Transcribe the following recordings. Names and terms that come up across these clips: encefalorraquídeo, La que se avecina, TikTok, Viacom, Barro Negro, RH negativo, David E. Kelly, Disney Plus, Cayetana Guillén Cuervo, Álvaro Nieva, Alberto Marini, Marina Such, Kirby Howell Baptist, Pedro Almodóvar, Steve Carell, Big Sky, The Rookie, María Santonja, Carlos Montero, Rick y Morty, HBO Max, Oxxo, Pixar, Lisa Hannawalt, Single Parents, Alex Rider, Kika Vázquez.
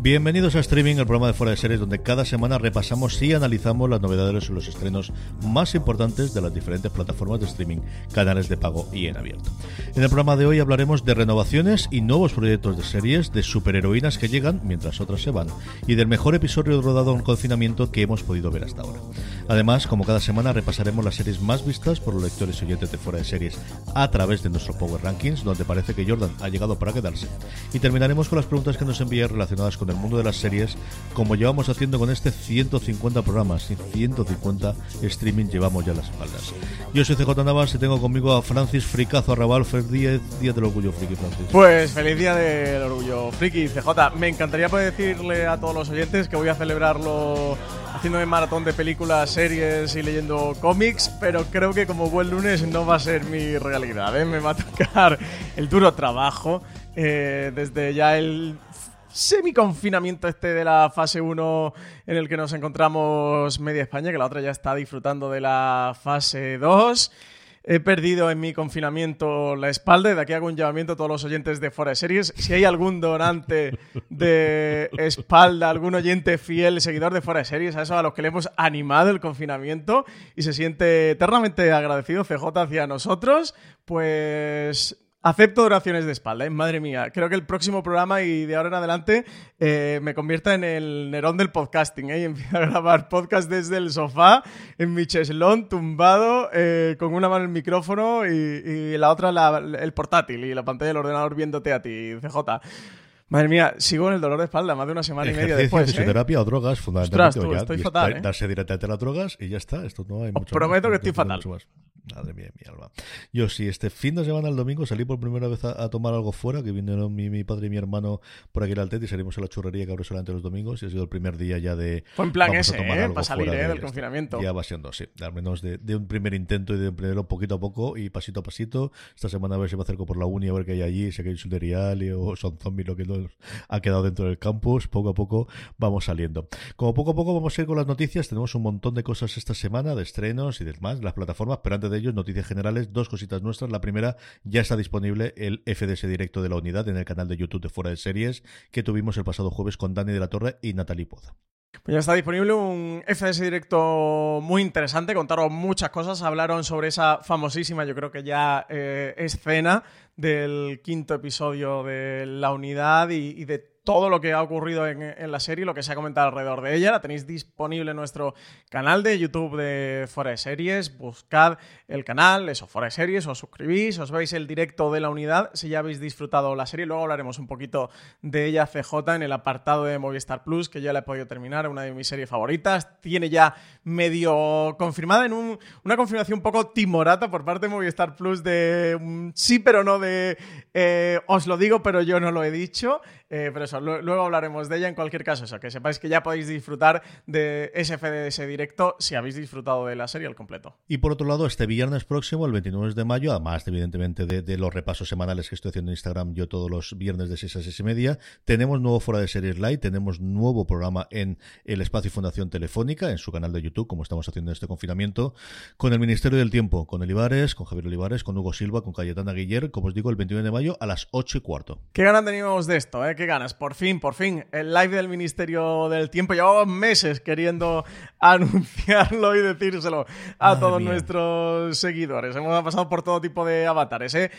Bienvenidos a Streaming, el programa de Fuera de Series, donde cada semana repasamos y analizamos las novedades y los estrenos más importantes de las diferentes plataformas de streaming, canales de pago y en abierto. En el programa de hoy hablaremos de renovaciones y nuevos proyectos de series, de superheroínas que llegan mientras otras se van, y del mejor episodio rodado en confinamiento que hemos podido ver hasta ahora. Además, como cada semana, repasaremos las series más vistas por los lectores y oyentes de Fuera de Series a través de nuestro Power Rankings, donde parece que Jordan ha llegado para quedarse, y terminaremos con las preguntas que nos enviáis relacionadas con el mundo de las series, como llevamos haciendo con este 150 programas y 150 streaming llevamos ya a las espaldas. Yo soy CJ Navas y tengo conmigo a Francis Fricazo Arrabal. Feliz día del Orgullo Friki, Francis. Pues feliz día del Orgullo Friki, CJ. Me encantaría poder decirle a todos los oyentes que voy a celebrarlo haciéndome maratón de películas, series y leyendo cómics, pero creo que como buen lunes no va a ser mi realidad, ¿eh? Me va a tocar el duro trabajo desde ya el semi-confinamiento este de la fase 1 en el que nos encontramos media España, que la otra ya está disfrutando de la fase 2. He perdido en mi confinamiento la espalda. De aquí hago un llamamiento a todos los oyentes de Fuera de Series. Si hay algún donante de espalda, algún oyente fiel, seguidor de Fuera de Series, a esos a los que le hemos animado el confinamiento y se siente eternamente agradecido CJ hacia nosotros, pues acepto donaciones de espalda, ¿eh? Madre mía. Creo que el próximo programa y de ahora en adelante me convierta en el Nerón del podcasting, ¿eh? Y empiezo a grabar podcast desde el sofá, en mi cheslón, tumbado, con una mano el micrófono y la otra el portátil y la pantalla del ordenador viéndote a ti, CJ. Madre mía, sigo con el dolor de espalda más de una semana y media después. Fisioterapia o drogas, fundamentalmente. Ostras, estoy fatal, ¿eh? Darse directamente a las drogas y ya está. Esto no hay mucho. Os prometo más, que estoy fatal. Madre mía, mi alma. Yo sí, este fin de semana, el domingo, salí por primera vez a tomar algo fuera, que vinieron mi padre y mi hermano por aquí en Altet y salimos a la churrería que abre solamente los domingos y ha sido el primer día ya de... Fue en plan ese, para salir del confinamiento. Ya va siendo, sí, al menos de un primer intento y de un primero poquito a poco y pasito a pasito. Esta semana a ver si me acerco por la uni a ver qué hay allí, si hay un suderial o son zombies lo que nos ha quedado dentro del campus. Poco a poco vamos saliendo. Como poco a poco vamos a ir con las noticias, tenemos un montón de cosas esta semana, de estrenos y demás, de las plataformas, pero antes de ellos, noticias generales, dos cositas nuestras. La primera, ya está disponible el FDS directo de La Unidad en el canal de YouTube de Fuera de Series que tuvimos el pasado jueves con Dani de la Torre y Nathalie Poza. Pues ya está disponible un FDS directo muy interesante, contaron muchas cosas, hablaron sobre esa famosísima, yo creo que ya escena del quinto episodio de La Unidad y de todo lo que ha ocurrido en la serie, lo que se ha comentado alrededor de ella. La tenéis disponible en nuestro canal de YouTube de Fuera de Series. Buscad el canal, eso, Fuera de Series, os suscribís, os veis el directo de La Unidad si ya habéis disfrutado la serie. Luego hablaremos un poquito de ella, CJ, en el apartado de Movistar Plus, que ya la he podido terminar, una de mis series favoritas. Tiene ya medio confirmada, en una confirmación un poco timorata por parte de Movistar Plus de sí pero no, de os lo digo pero yo no lo he dicho, pero eso, luego hablaremos de ella. En cualquier caso, eso, que sepáis que ya podéis disfrutar de ese FDS directo si habéis disfrutado de la serie al completo. Y por otro lado, este viernes próximo, el 29 de mayo, además evidentemente de los repasos semanales que estoy haciendo en Instagram yo todos los viernes de 6 a 6 y media, tenemos nuevo Fuera de Series Live, tenemos nuevo programa en el Espacio y Fundación Telefónica, en su canal de YouTube, como estamos haciendo en este confinamiento, con el Ministerio del Tiempo, con Olivares, con Javier Olivares, con Hugo Silva, con Cayetana Guiller, como os digo, el 29 de mayo a las 8 y cuarto. ¿Qué ganas teníamos de esto, ¿eh? ¿Qué ganas? Por fin, el live del Ministerio del Tiempo. Llevamos meses queriendo anunciarlo y decírselo a todos nuestros seguidores. Hemos pasado por todo tipo de avatares, ¿eh?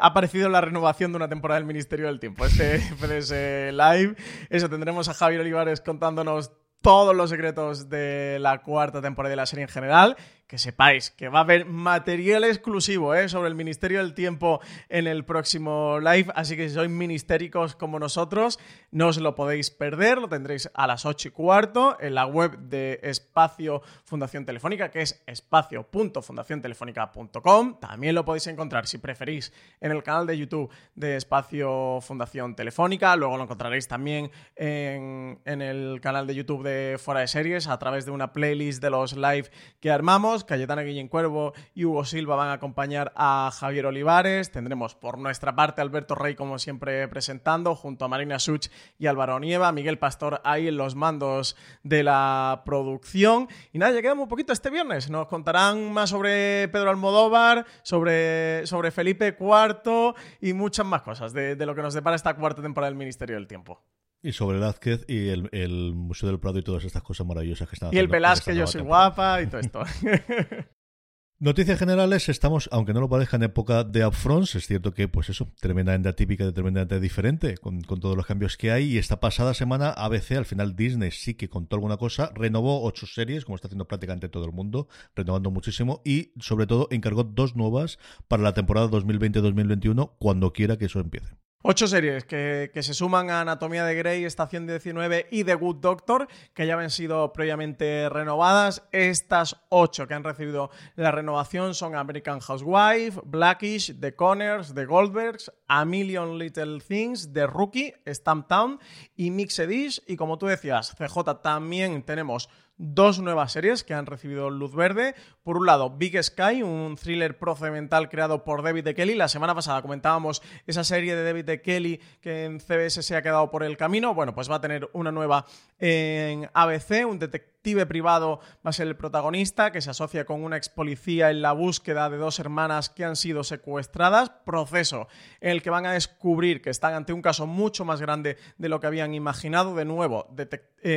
Ha aparecido la renovación de una temporada del Ministerio del Tiempo, este FDS Live. Eso, tendremos a Javier Olivares contándonos todos los secretos de la cuarta temporada de la serie en general. Que sepáis que va a haber material exclusivo, ¿eh?, sobre el Ministerio del Tiempo en el próximo live, así que si sois ministéricos como nosotros, no os lo podéis perder, lo tendréis a las 8 y cuarto en la web de Espacio Fundación Telefónica, que es espacio.fundaciontelefónica.com. También lo podéis encontrar, si preferís, en el canal de YouTube de Espacio Fundación Telefónica, luego lo encontraréis también en el canal de YouTube de Fuera de Series, a través de una playlist de los live que armamos. Cayetana Guillén Cuervo y Hugo Silva van a acompañar a Javier Olivares. Tendremos por nuestra parte Alberto Rey, como siempre, presentando, junto a Marina Such y Álvaro Nieva, Miguel Pastor ahí en los mandos de la producción. Y nada, ya queda muy poquito este viernes. Nos contarán más sobre Pedro Almodóvar, sobre Felipe IV y muchas más cosas de lo que nos depara esta cuarta temporada del Ministerio del Tiempo. Y sobre Velázquez y el Museo del Prado y todas estas cosas maravillosas que están haciendo. Y el Velázquez, yo soy guapa y todo esto. Noticias generales, estamos, aunque no lo parezca, en época de upfronts. Es cierto que, pues eso, tremendamente atípica, tremendamente diferente con todos los cambios que hay. Y esta pasada semana ABC, al final Disney sí que contó alguna cosa, renovó 8 series, como está haciendo prácticamente todo el mundo, renovando muchísimo, y sobre todo encargó 2 nuevas para la temporada 2020-2021, cuando quiera que eso empiece. 8 series que se suman a Anatomía de Grey, Estación 19 y The Good Doctor, que ya habían sido previamente renovadas. Estas 8 que han recibido la renovación son American Housewife, Blackish, The Conners, The Goldbergs, A Million Little Things, The Rookie, Stamp Town y Mixed Dish. Y como tú decías, CJ, también tenemos 2 nuevas series que han recibido luz verde. Por un lado, Big Sky, un thriller procedimental creado por David E. Kelly. La semana pasada comentábamos esa serie de David E. Kelly que en CBS se ha quedado por el camino. Bueno, pues va a tener una nueva en ABC. Un detective privado va a ser el protagonista, que se asocia con una ex policía en la búsqueda de 2 hermanas que han sido secuestradas. Proceso en el que van a descubrir que están ante un caso mucho más grande de lo que habían imaginado. De nuevo,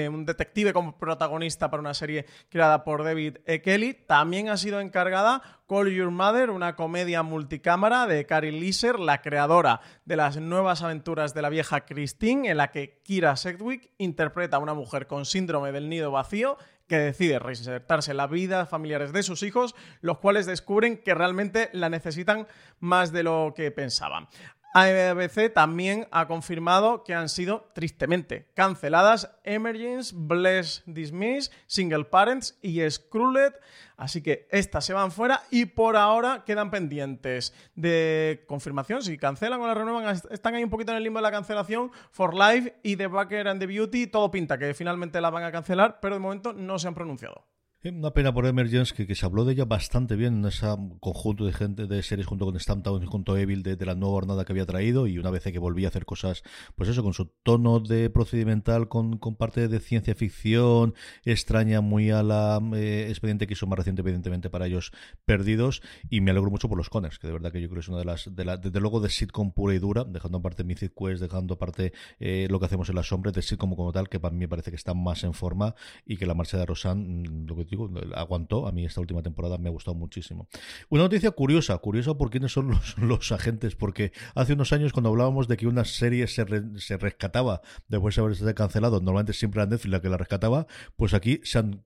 un detective como protagonista para una serie creada por David E. Kelly. También ha sido encargada Call Your Mother, una comedia multicámara de Carrie Lesser, la creadora de Las Nuevas Aventuras de la Vieja Christine, en la que Kira Sedgwick interpreta a una mujer con síndrome del nido vacío que decide reinsertarse en la vida familiares de sus hijos, los cuales descubren que realmente la necesitan más de lo que pensaban. ABC también ha confirmado que han sido tristemente canceladas Emergence, Bless, Dismiss, Single Parents y Screwed. Así que estas se van fuera y por ahora quedan pendientes de confirmación. Si cancelan o la renuevan, están ahí un poquito en el limbo de la cancelación. For Life y The Baker and the Beauty, todo pinta que finalmente la van a cancelar, pero de momento no se han pronunciado. Una pena por Emer Jens, que se habló de ella bastante bien en ese conjunto de gente de series junto con Stamptown y junto a Evil de la nueva jornada que había traído, y una vez que volvía a hacer cosas, pues eso, con su tono de procedimental, con parte de ciencia ficción extraña, muy a la Expediente que hizo más reciente, evidentemente, para ellos perdidos, y me alegro mucho por los Conners, que de verdad que yo creo que es una de las, desde luego, de sitcom pura y dura, dejando aparte Mythic Quest, dejando aparte lo que hacemos en las sombras, de sitcom como tal, que para mí me parece que está más en forma, y que la marcha de Rosanne, lo que digo, aguantó. A mí esta última temporada me ha gustado muchísimo. Una noticia curiosa por quiénes son los agentes, porque hace unos años, cuando hablábamos de que una serie se rescataba después de haberse cancelado, normalmente siempre era Netflix la que la rescataba, pues aquí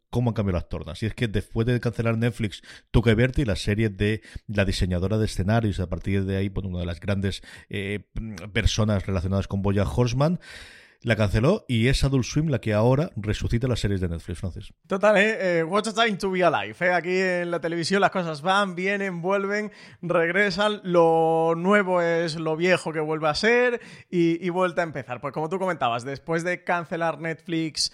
cómo han cambiado las tornas. Y es que después de cancelar Netflix, toca verte, y la serie de la diseñadora de escenarios, a partir de ahí, pues, una de las grandes personas relacionadas con Bojack Horseman, la canceló, y es Adult Swim la que ahora resucita las series de Netflix, Francis. Total, what a time to be alive, ¿eh? Aquí en la televisión las cosas van, vienen, vuelven, regresan, lo nuevo es lo viejo que vuelve a ser y vuelta a empezar. Pues como tú comentabas, después de cancelar Netflix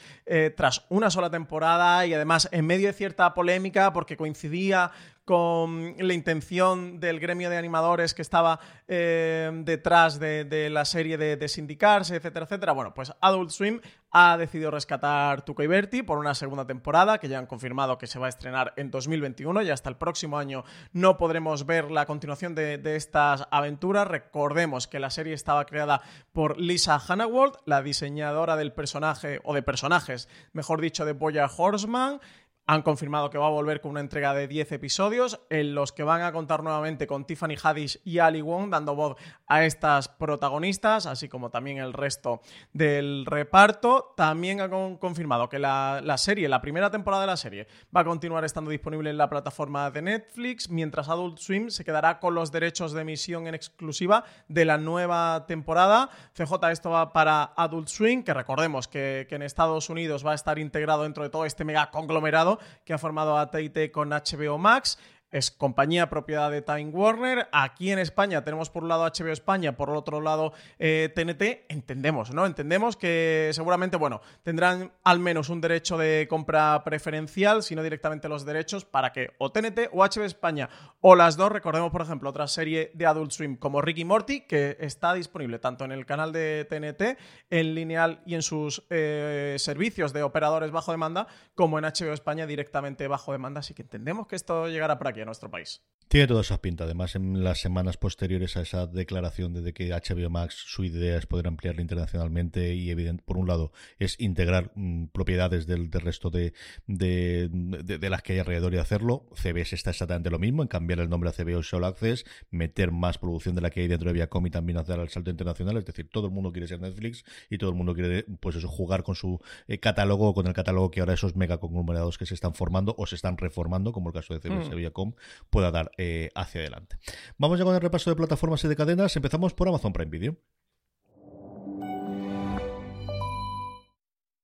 tras una sola temporada, y además en medio de cierta polémica porque coincidía con la intención del gremio de animadores que estaba detrás de la serie de sindicarse, etcétera, etcétera. Bueno, pues Adult Swim ha decidido rescatar Tuca y Berti por una segunda temporada, que ya han confirmado que se va a estrenar en 2021, y hasta el próximo año no podremos ver la continuación de estas aventuras. Recordemos que la serie estaba creada por Lisa Hannawalt, la diseñadora del personaje, o de personajes, mejor dicho, de Bojack Horseman. Han confirmado que va a volver con una entrega de 10 episodios, en los que van a contar nuevamente con Tiffany Haddish y Ali Wong, dando voz a estas protagonistas, así como también el resto del reparto. También han confirmado que la serie, la primera temporada de la serie, va a continuar estando disponible en la plataforma de Netflix, mientras Adult Swim se quedará con los derechos de emisión en exclusiva de la nueva temporada. CJ, esto va para Adult Swim, que recordemos que en Estados Unidos va a estar integrado dentro de todo este mega conglomerado que ha formado a TNT con HBO Max. Es compañía propiedad de Time Warner. Aquí en España tenemos por un lado HBO España, por otro lado TNT. Entendemos, ¿no? Entendemos que seguramente, bueno, tendrán al menos un derecho de compra preferencial, si no directamente los derechos, para que o TNT o HBO España, o las dos. Recordemos, por ejemplo, otra serie de Adult Swim como Rick y Morty, que está disponible tanto en el canal de TNT, en lineal y en sus servicios de operadores bajo demanda, como en HBO España directamente bajo demanda. Así que entendemos que esto llegará por aquí a nuestro país. Tiene todas esas pintas. Además, en las semanas posteriores a esa declaración de que HBO Max, su idea es poder ampliarla internacionalmente, y evidente, por un lado, es integrar propiedades del resto de las que hay alrededor y hacerlo. CBS está exactamente lo mismo, en cambiar el nombre a CBS All Access, meter más producción de la que hay dentro de Viacom y también hacer el salto internacional. Es decir, todo el mundo quiere ser Netflix y todo el mundo quiere, pues eso, jugar con su catálogo, con el catálogo que ahora esos mega conglomerados que se están formando o se están reformando, como el caso de CBS Viacom, pueda dar hacia adelante. Vamos ya con el repaso de plataformas y de cadenas. Empezamos por Amazon Prime Video.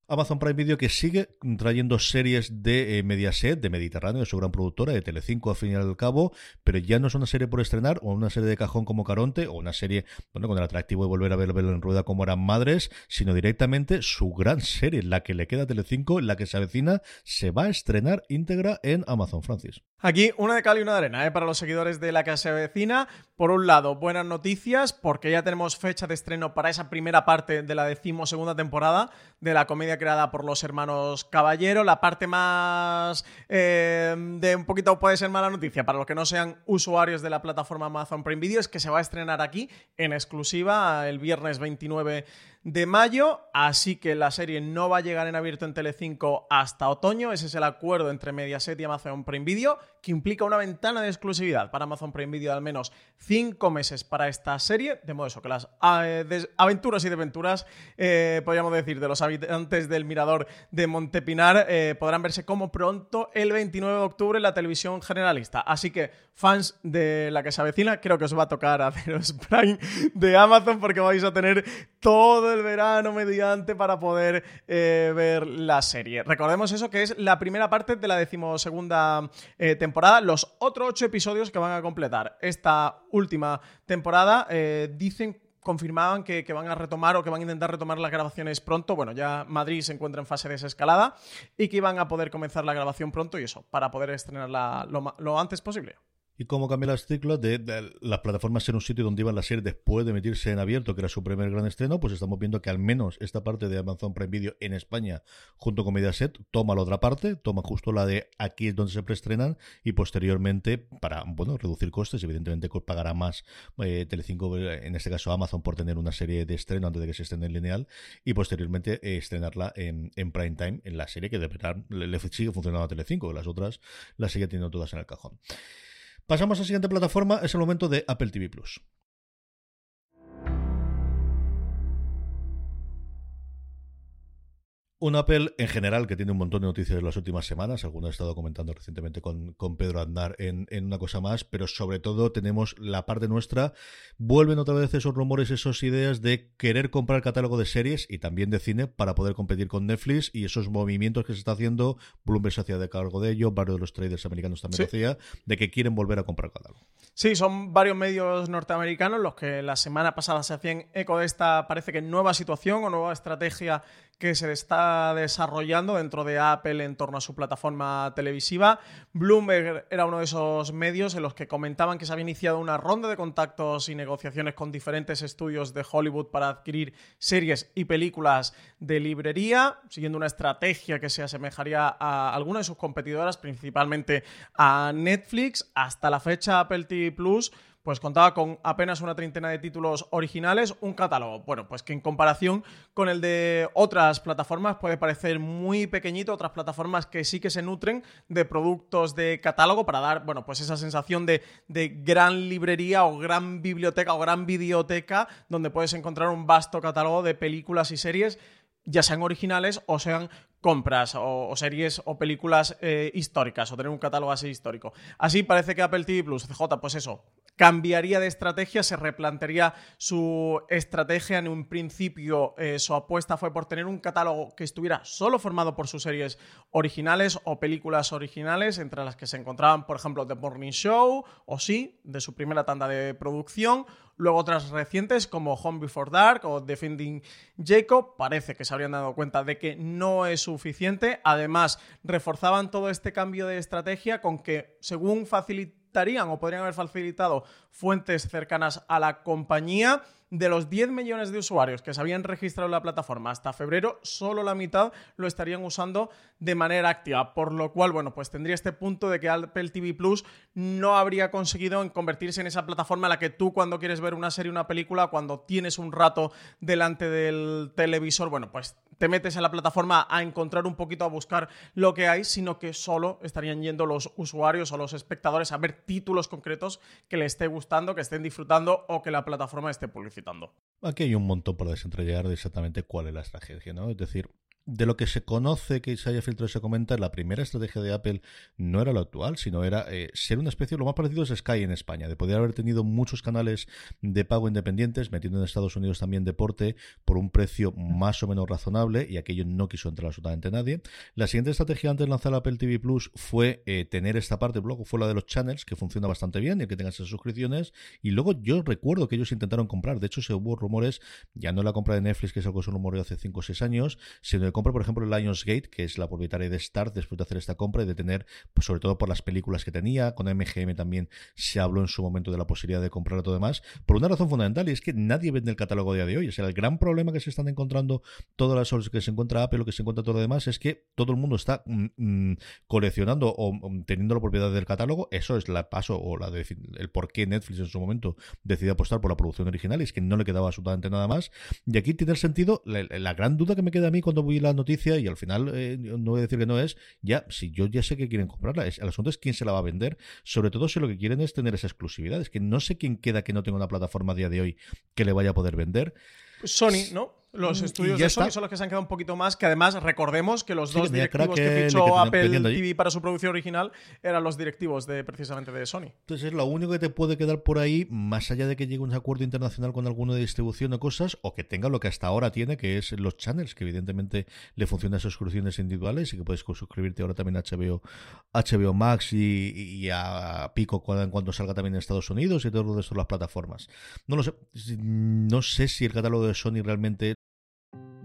Amazon Prime Video, que sigue trayendo series de Mediaset, de Mediterráneo, de su gran productora, de Telecinco al fin y al cabo, pero ya no es una serie por estrenar, o una serie de cajón como Caronte, o una serie, bueno, con el atractivo de volver a verlo en rueda como eran Madres, sino directamente su gran serie, la que le queda a Telecinco, La que se avecina, se va a estrenar íntegra en Amazon, Francis. Aquí una de cal y una de arena, para los seguidores de La que se avecina. Por un lado, buenas noticias, porque ya tenemos fecha de estreno para esa primera parte de la 12ª temporada de la comedia creada por los hermanos Caballero. La parte más de un poquito puede ser mala noticia para los que no sean usuarios de la plataforma Amazon Prime Video, es que se va a estrenar aquí en exclusiva el viernes 29 de mayo, así que la serie no va a llegar en abierto en Telecinco hasta otoño. Ese es el acuerdo entre Mediaset y Amazon Prime Video, que implica una ventana de exclusividad para Amazon Prime Video de al menos 5 meses para esta serie, de modo eso, que las aventuras y desventuras, podríamos decir, de los habitantes del Mirador de Montepinar podrán verse como pronto el 29 de octubre en la televisión generalista. Así que, fans de La que se avecina, creo que os va a tocar haceros Prime de Amazon, porque vais a tener todo el verano mediante para poder ver la serie. Recordemos eso, que es la primera parte de la 12ª temporada. Los otros 8 episodios que van a completar esta última temporada dicen confirmaban que van a retomar o que van a intentar retomar las grabaciones pronto. Bueno, ya Madrid se encuentra en fase de desescalada y que van a poder comenzar la grabación pronto y eso, para poder estrenarla lo antes posible. Y cómo cambiar los ciclos de las plataformas en un sitio donde iban las series después de emitirse en abierto, que era su primer gran estreno, pues estamos viendo que al menos esta parte de Amazon Prime Video en España, junto con Mediaset, toma la otra parte, toma justo la de aquí es donde se preestrenan y posteriormente, para bueno reducir costes, evidentemente pagará más Telecinco, en este caso Amazon, por tener una serie de estreno antes de que se estrene en lineal y posteriormente estrenarla en prime time, en la serie que de verdad le sigue funcionando a Telecinco, que las otras las sigue teniendo todas en el cajón. Pasamos a la siguiente plataforma, es el momento de Apple TV Plus. Un Apple en general que tiene un montón de noticias en las últimas semanas, algunas he estado comentando recientemente con Pedro Aznar en una cosa más, pero sobre todo tenemos la parte nuestra, vuelven otra vez esos rumores, esas ideas de querer comprar catálogo de series y también de cine para poder competir con Netflix y esos movimientos que se está haciendo, Bloomberg se hacía de cargo de ello, varios de los traders americanos también lo hacían, de que quieren volver a comprar catálogo. Sí, son varios medios norteamericanos los que la semana pasada se hacían eco de esta, parece que nueva situación o nueva estrategia que se está desarrollando dentro de Apple en torno a su plataforma televisiva. Bloomberg era uno de esos medios en los que comentaban que se había iniciado una ronda de contactos y negociaciones con diferentes estudios de Hollywood para adquirir series y películas de librería, siguiendo una estrategia que se asemejaría a alguna de sus competidoras, principalmente a Netflix. Hasta la fecha, Apple TV Plus pues contaba con apenas una treintena de títulos originales, un catálogo, bueno, pues que en comparación con el de otras plataformas puede parecer muy pequeñito, otras plataformas que sí que se nutren de productos de catálogo para dar, bueno, pues esa sensación de gran librería o gran biblioteca o gran videoteca donde puedes encontrar un vasto catálogo de películas y series, ya sean originales o sean compras o series o películas históricas o tener un catálogo así histórico. Así parece que Apple TV Plus, CJ, pues eso, cambiaría de estrategia, se replantearía su estrategia. En un principio su apuesta fue por tener un catálogo que estuviera solo formado por sus series originales o películas originales, entre las que se encontraban, por ejemplo, The Morning Show o Sí, de su primera tanda de producción. Luego otras recientes como Home Before Dark o Defending Jacob. Parece que se habrían dado cuenta de que no es suficiente. Además, reforzaban todo este cambio de estrategia con que, según facilitarían o podrían haber facilitado fuentes cercanas a la compañía, de los 10 millones de usuarios que se habían registrado en la plataforma hasta febrero, solo la mitad lo estarían usando de manera activa, por lo cual, bueno, pues tendría este punto de que Apple TV Plus no habría conseguido en convertirse en esa plataforma en la que tú, cuando quieres ver una serie, una película, cuando tienes un rato delante del televisor, bueno, pues te metes en la plataforma a encontrar un poquito, a buscar lo que hay, sino que solo estarían yendo los usuarios o los espectadores a ver títulos concretos que les esté gustando, que estén disfrutando o que la plataforma esté publicitando. Aquí hay un montón para desentrañar de exactamente cuál es la estrategia, ¿no? Es decir, de lo que se conoce que se haya filtrado y se comenta, la primera estrategia de Apple no era la actual, sino era ser una especie, lo más parecido es Sky en España, de poder haber tenido muchos canales de pago independientes, metiendo en Estados Unidos también deporte, por un precio más o menos razonable, y aquello no quiso entrar absolutamente nadie. La siguiente estrategia antes de lanzar Apple TV Plus fue tener esta parte, luego fue la de los channels, que funciona bastante bien, el que tengas esas suscripciones, y luego yo recuerdo que ellos intentaron comprar, de hecho se hubo rumores, ya no la compra de Netflix, que es algo que se rumoreó hace 5 o 6 años, sino compra, por ejemplo, Lionsgate, que es la propietaria de Star, después de hacer esta compra y de tener, pues, sobre todo por las películas que tenía, con MGM también se habló en su momento de la posibilidad de comprar todo demás, por una razón fundamental, y es que nadie vende el catálogo a día de hoy. O sea, el gran problema que se están encontrando todas las horas que se encuentra Apple, lo que se encuentra todo lo demás, es que todo el mundo está coleccionando o teniendo la propiedad del catálogo. Eso es la paso o la de, el por qué Netflix en su momento decidió apostar por la producción original, y es que no le quedaba absolutamente nada más. Y aquí tiene el sentido, la gran duda que me queda a mí cuando voy la noticia, y al final no voy a decir que no es, ya, si yo ya sé que quieren comprarla, el asunto es quién se la va a vender, sobre todo si lo que quieren es tener esa exclusividad. Es que no sé quién queda que no tenga una plataforma a día de hoy que le vaya a poder vender. Sony, ¿no? Los estudios de Sony son los que se han quedado un poquito más, que además recordemos que los dos directivos que fichó Apple TV para su producción original eran los directivos de precisamente de Sony. Entonces es lo único que te puede quedar por ahí, más allá de que llegue un acuerdo internacional con alguno de distribución o cosas, o que tenga lo que hasta ahora tiene, que es los channels, que evidentemente le funcionan a suscripciones individuales y que puedes suscribirte ahora también a HBO Max y a Pico cuando salga también en Estados Unidos y todo el resto de las plataformas. No lo sé. No sé si el catálogo de Sony realmente...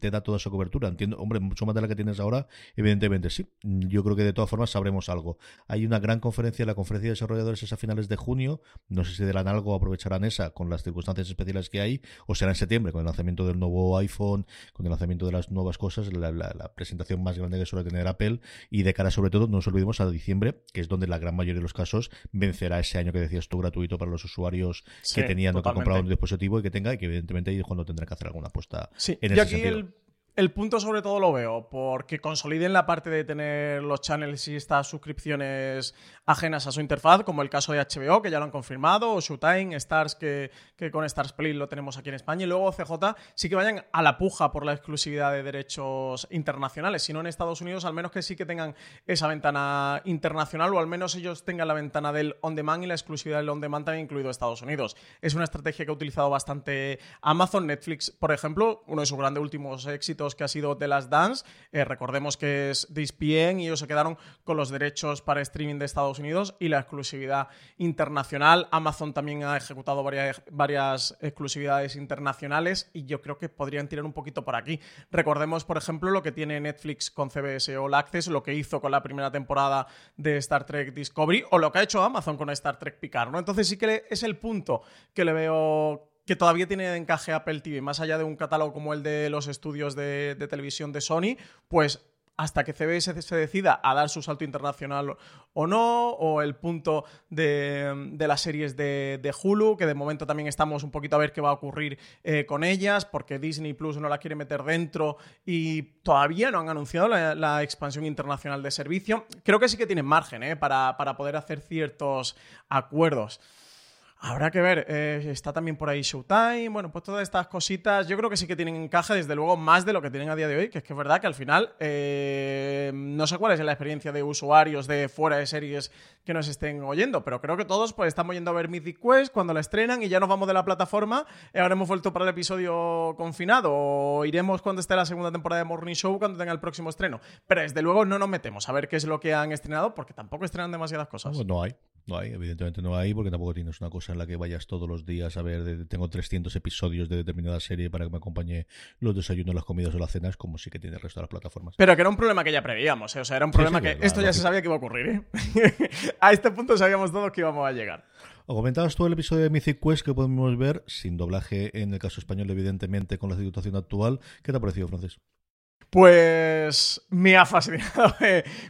Te da toda esa cobertura, entiendo, hombre, mucho más de la que tienes ahora, evidentemente sí. Yo creo que de todas formas sabremos algo. Hay una gran conferencia, la conferencia de desarrolladores es a finales de junio, no sé si darán algo, aprovecharán esa con las circunstancias especiales que hay, o será en septiembre, con el lanzamiento del nuevo iPhone, con el lanzamiento de las nuevas cosas, la presentación más grande que suele tener Apple, y de cara sobre todo, no nos olvidemos, a diciembre, que es donde la gran mayoría de los casos vencerá ese año que decías tú, gratuito para los usuarios que tenían o que compraban un dispositivo y que tenga, y que evidentemente ahí es cuando tendrá que hacer alguna apuesta en ese sentido. El punto sobre todo lo veo, porque consoliden la parte de tener los channels y estas suscripciones ajenas a su interfaz, como el caso de HBO, que ya lo han confirmado, o Showtime, Stars, que con Stars Play lo tenemos aquí en España, y luego CJ, sí que vayan a la puja por la exclusividad de derechos internacionales, si no en Estados Unidos, al menos que sí que tengan esa ventana internacional, o al menos ellos tengan la ventana del on-demand y la exclusividad del on-demand también incluido Estados Unidos. Es una estrategia que ha utilizado bastante Amazon. Netflix, por ejemplo, uno de sus grandes últimos éxitos que ha sido The Last Dance, recordemos que es ESPN y ellos se quedaron con los derechos para streaming de Estados Unidos y la exclusividad internacional. Amazon también ha ejecutado varias exclusividades internacionales y yo creo que podrían tirar un poquito por aquí. Recordemos, por ejemplo, lo que tiene Netflix con CBS All Access, lo que hizo con la primera temporada de Star Trek Discovery o lo que ha hecho Amazon con Star Trek Picard, ¿no? Entonces sí que es el punto que le veo... que todavía tiene de encaje Apple TV, más allá de un catálogo como el de los estudios de televisión de Sony, pues hasta que CBS se decida a dar su salto internacional o no, o el punto de las series de Hulu, que de momento también estamos un poquito a ver qué va a ocurrir con ellas, porque Disney Plus no la quiere meter dentro y todavía no han anunciado la expansión internacional de servicio. Creo que sí que tienen margen para poder hacer ciertos acuerdos. Habrá que ver, está también por ahí Showtime, bueno, pues todas estas cositas, yo creo que sí que tienen encaje, desde luego, más de lo que tienen a día de hoy, que es verdad que al final, no sé cuál es la experiencia de usuarios de Fuera de Series que nos estén oyendo, pero creo que todos pues estamos yendo a ver Mythic Quest cuando la estrenan y ya nos vamos de la plataforma, ahora hemos vuelto para el episodio confinado, o iremos cuando esté la segunda temporada de Morning Show, cuando tenga el próximo estreno, pero desde luego no nos metemos a ver qué es lo que han estrenado, porque tampoco estrenan demasiadas cosas. No hay, evidentemente no hay, porque tampoco tienes una cosa en la que vayas todos los días a ver, tengo 300 episodios de determinada serie para que me acompañe los desayunos, las comidas o las cenas, como sí que tiene el resto de las plataformas. Pero que era un problema que ya prevíamos, o sea, era un problema esto ya se sabía que iba a ocurrir, ¿eh? A este punto sabíamos todos que íbamos a llegar. O comentabas tú el episodio de Mythic Quest que podemos ver sin doblaje en el caso español, evidentemente, con la situación actual. ¿Qué te ha parecido, Francis? Pues me ha fascinado,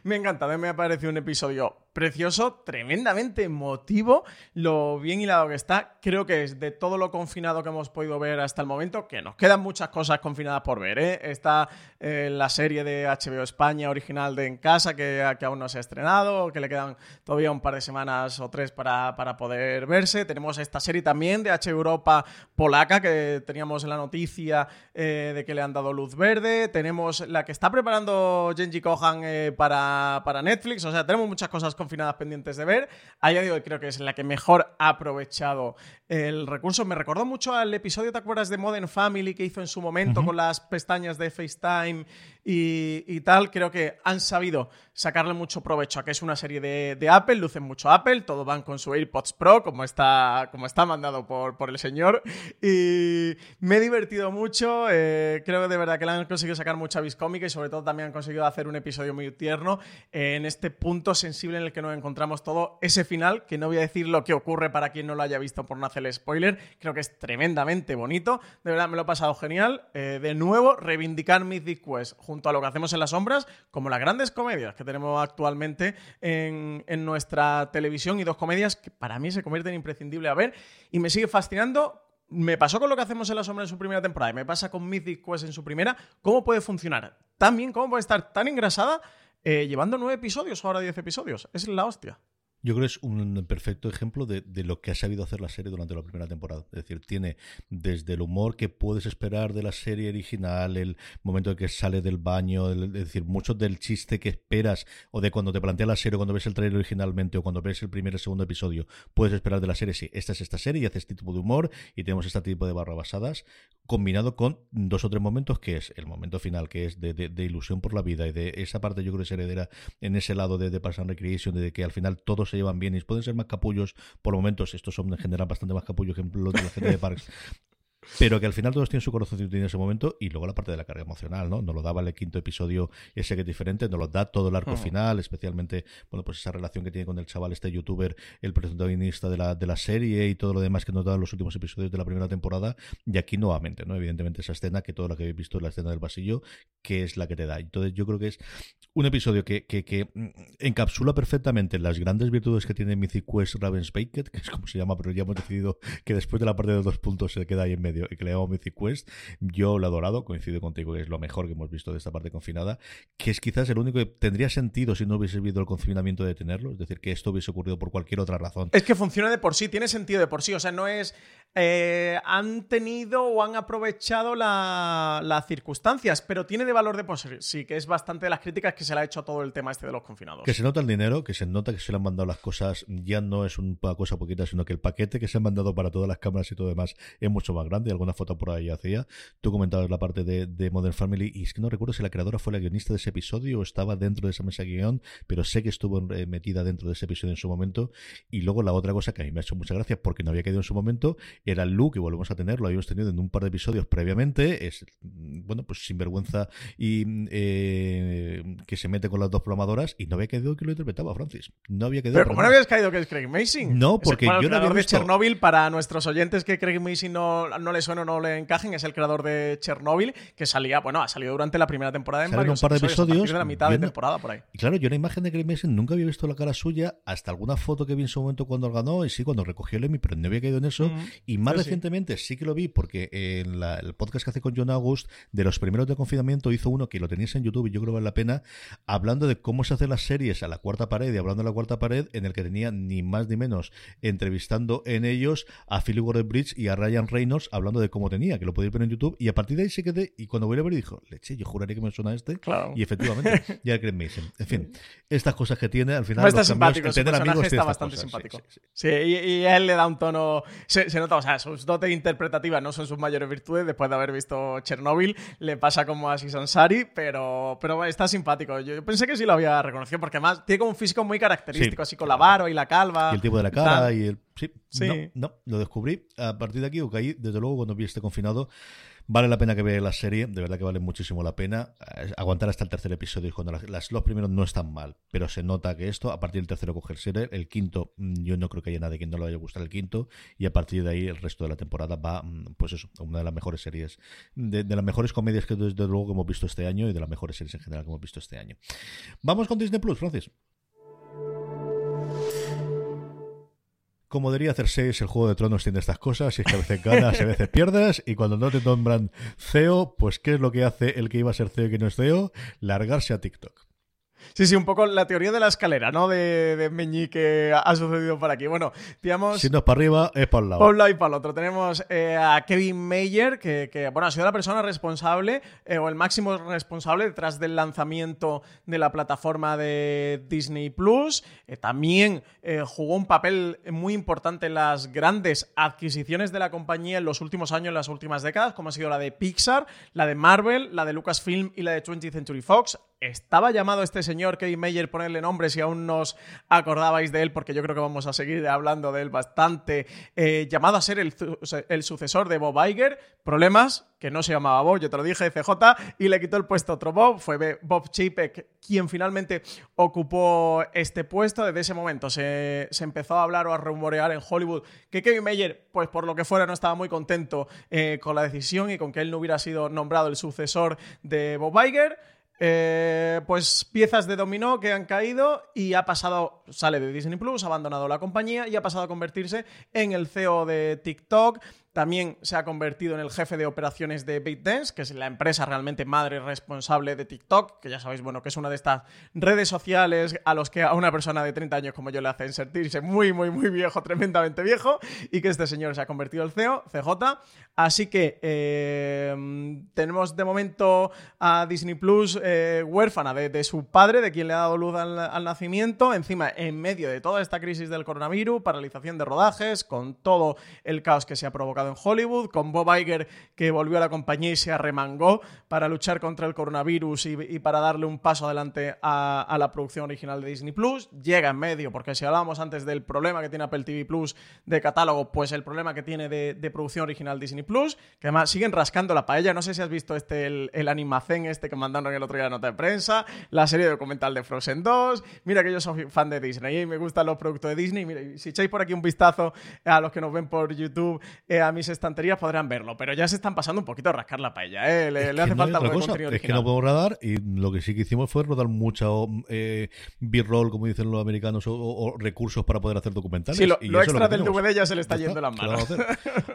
me ha encantado, me ha parecido un episodio precioso, tremendamente emotivo, lo bien hilado que está. Creo que es de todo lo confinado que hemos podido ver hasta el momento, que nos quedan muchas cosas confinadas por ver, ¿eh? Está la serie de HBO España original de En Casa, que aún no se ha estrenado, que le quedan todavía un par de semanas o 3 para poder verse. Tenemos esta serie también de HBO Europa polaca, que teníamos la noticia de que le han dado luz verde. Tenemos la que está preparando Genji Kohan para Netflix. O sea, tenemos muchas cosas confinadas confinadas pendientes de ver. A día de hoy creo que es la que mejor ha aprovechado el recurso. Me recordó mucho al episodio, ¿te acuerdas?, de Modern Family que hizo en su momento con las pestañas de FaceTime y tal. Creo que han sabido sacarle mucho provecho a que es una serie de Apple, lucen mucho Apple, todos van con su AirPods Pro, como está mandado por el señor. Y me he divertido mucho. Creo que de verdad que le han conseguido sacar mucha vis cómica y sobre todo también han conseguido hacer un episodio muy tierno en este punto sensible en el que nos encontramos todo ese final, que no voy a decir lo que ocurre para quien no lo haya visto por no hacer el spoiler. Creo que es tremendamente bonito. De verdad, me lo he pasado genial. De nuevo, reivindicar Mythic Quest junto a lo que hacemos en Las Sombras como las grandes comedias que tenemos actualmente en nuestra televisión, y dos comedias que para mí se convierten en imprescindibles a ver y me sigue fascinando. Me pasó con lo que hacemos en La Sombra en su primera temporada y me pasa con Mythic Quest en su primera. ¿Cómo puede funcionar tan bien? ¿Cómo puede estar tan engrasada llevando 9 episodios o ahora 10 episodios? Es la hostia. Yo creo que es un perfecto ejemplo de lo que ha sabido hacer la serie durante la primera temporada. Es decir, tiene desde el humor que puedes esperar de la serie original, el momento en que sale del baño, es decir, mucho del chiste que esperas o de cuando te plantea la serie, cuando ves el trailer originalmente o cuando ves el primer o segundo episodio, puedes esperar de la serie. Sí, esta es esta serie y hace este tipo de humor y tenemos este tipo de barrabasadas, combinado con 2 o 3 momentos, que es el momento final, que es de ilusión por la vida y de esa parte, yo creo que es heredera en ese lado de Parks and Recreation, de que al final todo se llevan bien y pueden ser más capullos por momentos. Estos son en general bastante más capullos que los de la serie de Parks. Pero que al final todos tienen su corazón en ese momento, y luego la parte de la carga emocional, ¿no? Nos lo daba el quinto episodio, ese que es diferente, nos lo da todo el arco final, especialmente, bueno, pues esa relación que tiene con el chaval, este youtuber, el protagonista de la serie y todo lo demás que nos daban los últimos episodios de la primera temporada. Y aquí nuevamente, ¿no? Evidentemente esa escena, que todo lo que habéis visto es la escena del pasillo, que es la que te da. Entonces yo creo que es un episodio que encapsula perfectamente las grandes virtudes que tiene Mythic Quest Ravensbaker, que es como se llama, pero ya hemos decidido que después de la parte de los 2 puntos se queda ahí en medio, que le llamo Mythic Quest. Yo lo he adorado, coincido contigo que es lo mejor que hemos visto de esta parte confinada, que es quizás el único que tendría sentido si no hubiese servido el confinamiento de tenerlo, es decir, que esto hubiese ocurrido por cualquier otra razón. Es que funciona de por sí, tiene sentido de por sí, o sea, no es han tenido o han aprovechado las circunstancias, pero tiene de valor de por sí, que es bastante de las críticas que se le ha hecho a todo el tema este de los confinados. Que se nota el dinero, que se nota que se le han mandado las cosas, ya no es una cosa poquita, sino que el paquete que se han mandado para todas las cámaras y todo demás es mucho más grande. Y alguna foto por ahí hacía. Tú comentabas la parte de Modern Family, y es que no recuerdo si la creadora fue la guionista de ese episodio o estaba dentro de esa mesa de guión, pero sé que estuvo metida dentro de ese episodio en su momento. Y luego la otra cosa que a mí me ha hecho muchas gracias porque no había caído en su momento era Lu, que volvemos a tener, lo habíamos tenido en un par de episodios previamente. Es, bueno, pues sinvergüenza y que se mete con las dos programadoras, y no había caído que lo interpretaba Francis. No había caído. Pero ¿cómo no habías caído que es Craig Mason? No, porque yo no había visto. Chernobyl, para nuestros oyentes que Craig Mason no le suena o no le encajen, es el creador de Chernobyl, que salía, bueno, ha salido durante la primera temporada en varios un par de episodios, a partir de la mitad de temporada por ahí. Y claro, yo la imagen de Craig Mason nunca había visto la cara suya, hasta alguna foto que vi en su momento cuando ganó y sí, cuando recogió el Emmy, pero no había caído en eso. Y más recientemente sí que lo vi porque en el podcast que hace con John August de los primeros de confinamiento hizo uno que lo tenéis en YouTube y yo creo que vale la pena, hablando de cómo se hacen las series a la cuarta pared y hablando de la cuarta pared, en el que tenía ni más ni menos entrevistando en ellos a Philip Gordon-Bridge y a Ryan Reynolds, hablando de cómo tenía, que lo podéis ver en YouTube, y a partir de ahí se quedé, y cuando voy a ver dijo, leche, yo juraría que me suena este, claro. Y efectivamente, ya Craig Mason. En fin, estas cosas que tiene, al final no está simpático, su personaje amigos, está bastante cosas, simpático. Sí, y a él le da un tono, se nota, o sea, sus dotes interpretativas no son sus mayores virtudes, después de haber visto Chernobyl, le pasa como a Sisansari, pero está simpático. Yo pensé que sí lo había reconocido, porque además tiene como un físico muy característico, sí, así con la barba y la calva. Y el tipo de la cara tal. Y el... Sí. No, lo descubrí. A partir de aquí, o caí, desde luego, cuando vi este confinado. Vale la pena que veáis la serie, de verdad que vale muchísimo la pena. Aguantar hasta el tercer episodio, y cuando los primeros no están mal, pero se nota que esto, a partir del tercero cogerse, el quinto, yo no creo que haya nadie que no le haya gustado el quinto, y a partir de ahí el resto de la temporada va, pues eso, una de las mejores series, de las mejores comedias que desde luego que hemos visto este año, y de las mejores series en general que hemos visto este año. Vamos con Disney Plus, Francis. Como debería hacer seis, el Juego de Tronos tiene estas cosas, y es que a veces ganas, a veces pierdes, y cuando no te nombran CEO, pues ¿qué es lo que hace el que iba a ser CEO y que no es CEO? Largarse a TikTok. Sí, un poco la teoría de la escalera, ¿no? De Meñique ha sucedido por aquí. Bueno, digamos... Si no es para arriba, es para un lado. Para un lado y para el otro. Tenemos a Kevin Mayer, que ha sido la persona responsable, o el máximo responsable, detrás del lanzamiento de la plataforma de Disney+. También jugó un papel muy importante en las grandes adquisiciones de la compañía en los últimos años, en las últimas décadas, como ha sido la de Pixar, la de Marvel, la de Lucasfilm y la de 20th Century Fox. Estaba llamado este señor Kevin Mayer, ponerle nombre si aún no os acordabais de él, porque yo creo que vamos a seguir hablando de él bastante. Llamado a ser el sucesor de Bob Iger. Problemas, que no se llamaba Bob, yo te lo dije, CJ, y le quitó el puesto a otro Bob. Fue Bob Chapek quien finalmente ocupó este puesto. Desde ese momento se empezó a hablar o a rumorear en Hollywood que Kevin Mayer, pues por lo que fuera, no estaba muy contento con la decisión y con que él no hubiera sido nombrado el sucesor de Bob Iger. Pues piezas de dominó que han caído y ha pasado, sale de Disney+, ha abandonado la compañía y ha pasado a convertirse en el CEO de TikTok. También se ha convertido en el jefe de operaciones de ByteDance, que es la empresa realmente madre responsable de TikTok, que ya sabéis, bueno, que es una de estas redes sociales a los que a una persona de 30 años como yo le hacen sentirse muy, muy, muy viejo, tremendamente viejo, y que este señor se ha convertido en el CEO, CJ. Así que tenemos de momento a Disney Plus huérfana de su padre, de quien le ha dado luz al nacimiento, encima en medio de toda esta crisis del coronavirus, paralización de rodajes, con todo el caos que se ha provocado en Hollywood, con Bob Iger que volvió a la compañía y se arremangó para luchar contra el coronavirus y para darle un paso adelante a la producción original de Disney+. Llega en medio, porque si hablábamos antes del problema que tiene Apple TV Plus de catálogo, pues el problema que tiene de producción original Disney+, que además siguen rascando la paella. No sé si has visto el animacén que mandaron el otro día de nota de prensa, la serie documental de Frozen 2. Mira que yo soy fan de Disney y me gustan los productos de Disney. Mira, si echáis por aquí un vistazo a los que nos ven por YouTube, a mis estanterías podrán verlo, pero ya se están pasando un poquito a rascar la paella, ¿eh? Le hace falta un contenido original. Es que no podemos rodar, y lo que sí que hicimos fue rodar mucho b-roll, como dicen los americanos, o recursos para poder hacer documentales. Sí, lo extra del DVD ya se le está yendo las manos.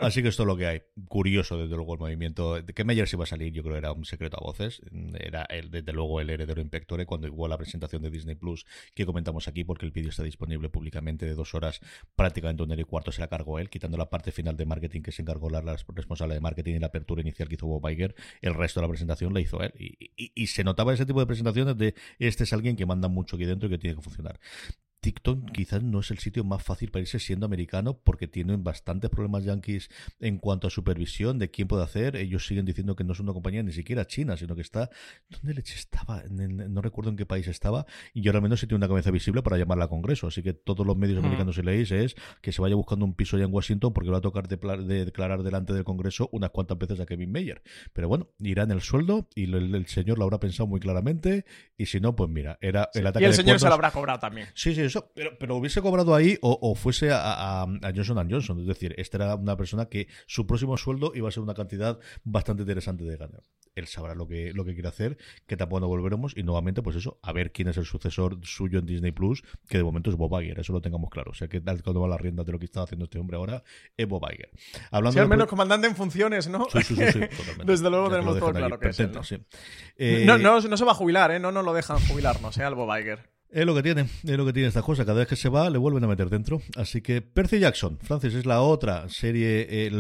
Así que esto es lo que hay. Curioso, desde luego, el movimiento. Que Mayer se iba a salir, yo creo era un secreto a voces. Era, desde luego, el heredero in pectore, cuando igual la presentación de Disney Plus que comentamos aquí, porque el vídeo está disponible públicamente de 2 horas, prácticamente 1 hora y cuarto se la cargó él, quitando la parte final de marketing que se encargó la responsable de marketing y la apertura inicial que hizo Bob Iger. El resto de la presentación la hizo él. Y se notaba ese tipo de presentaciones de este es alguien que manda mucho aquí dentro y que tiene que funcionar. TikTok quizás no es el sitio más fácil para irse siendo americano, porque tienen bastantes problemas yankees en cuanto a supervisión de quién puede hacer. Ellos siguen diciendo que no es una compañía ni siquiera china, sino que está... ¿Dónde leche estaba? No recuerdo en qué país estaba. Y yo al menos sí tiene una cabeza visible para llamarla a Congreso. Así que todos los medios americanos, si leéis, es que se vaya buscando un piso ya en Washington, porque va a tocar de declarar delante del Congreso unas cuantas veces a Kevin Mayer. Pero bueno, irá en el sueldo y el señor lo habrá pensado muy claramente. Y si no, pues mira, era el ataque de cuernos. Y el señor se lo habrá cobrado también. Sí. Pero hubiese cobrado ahí o fuese a Johnson & Johnson. Es decir, esta era una persona que su próximo sueldo iba a ser una cantidad bastante interesante de ganar. Él sabrá lo que quiere hacer, que tampoco no volveremos. Y nuevamente, pues eso, a ver quién es el sucesor suyo en Disney Plus, que de momento es Bob Iger, eso lo tengamos claro. O sea, que tal cuando va la rienda de lo que está haciendo este hombre ahora es Bob Iger. Hablando al menos comandante en funciones, ¿no? Sí, totalmente. Desde luego ya tenemos todo claro que es él, ¿no? Sí. No se va a jubilar, ¿eh? No lo dejan jubilarnos, al Bob Iger. Es lo que tiene esta cosa. Cada vez que se va, le vuelven a meter dentro. Así que Percy Jackson, Francis, es la otra serie,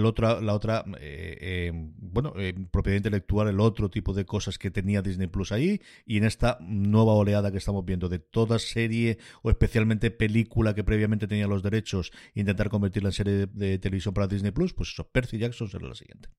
propiedad intelectual, el otro tipo de cosas que tenía Disney Plus ahí. Y en esta nueva oleada que estamos viendo de toda serie o especialmente película que previamente tenía los derechos, intentar convertirla en serie de televisión para Disney Plus, pues eso, Percy Jackson será la siguiente.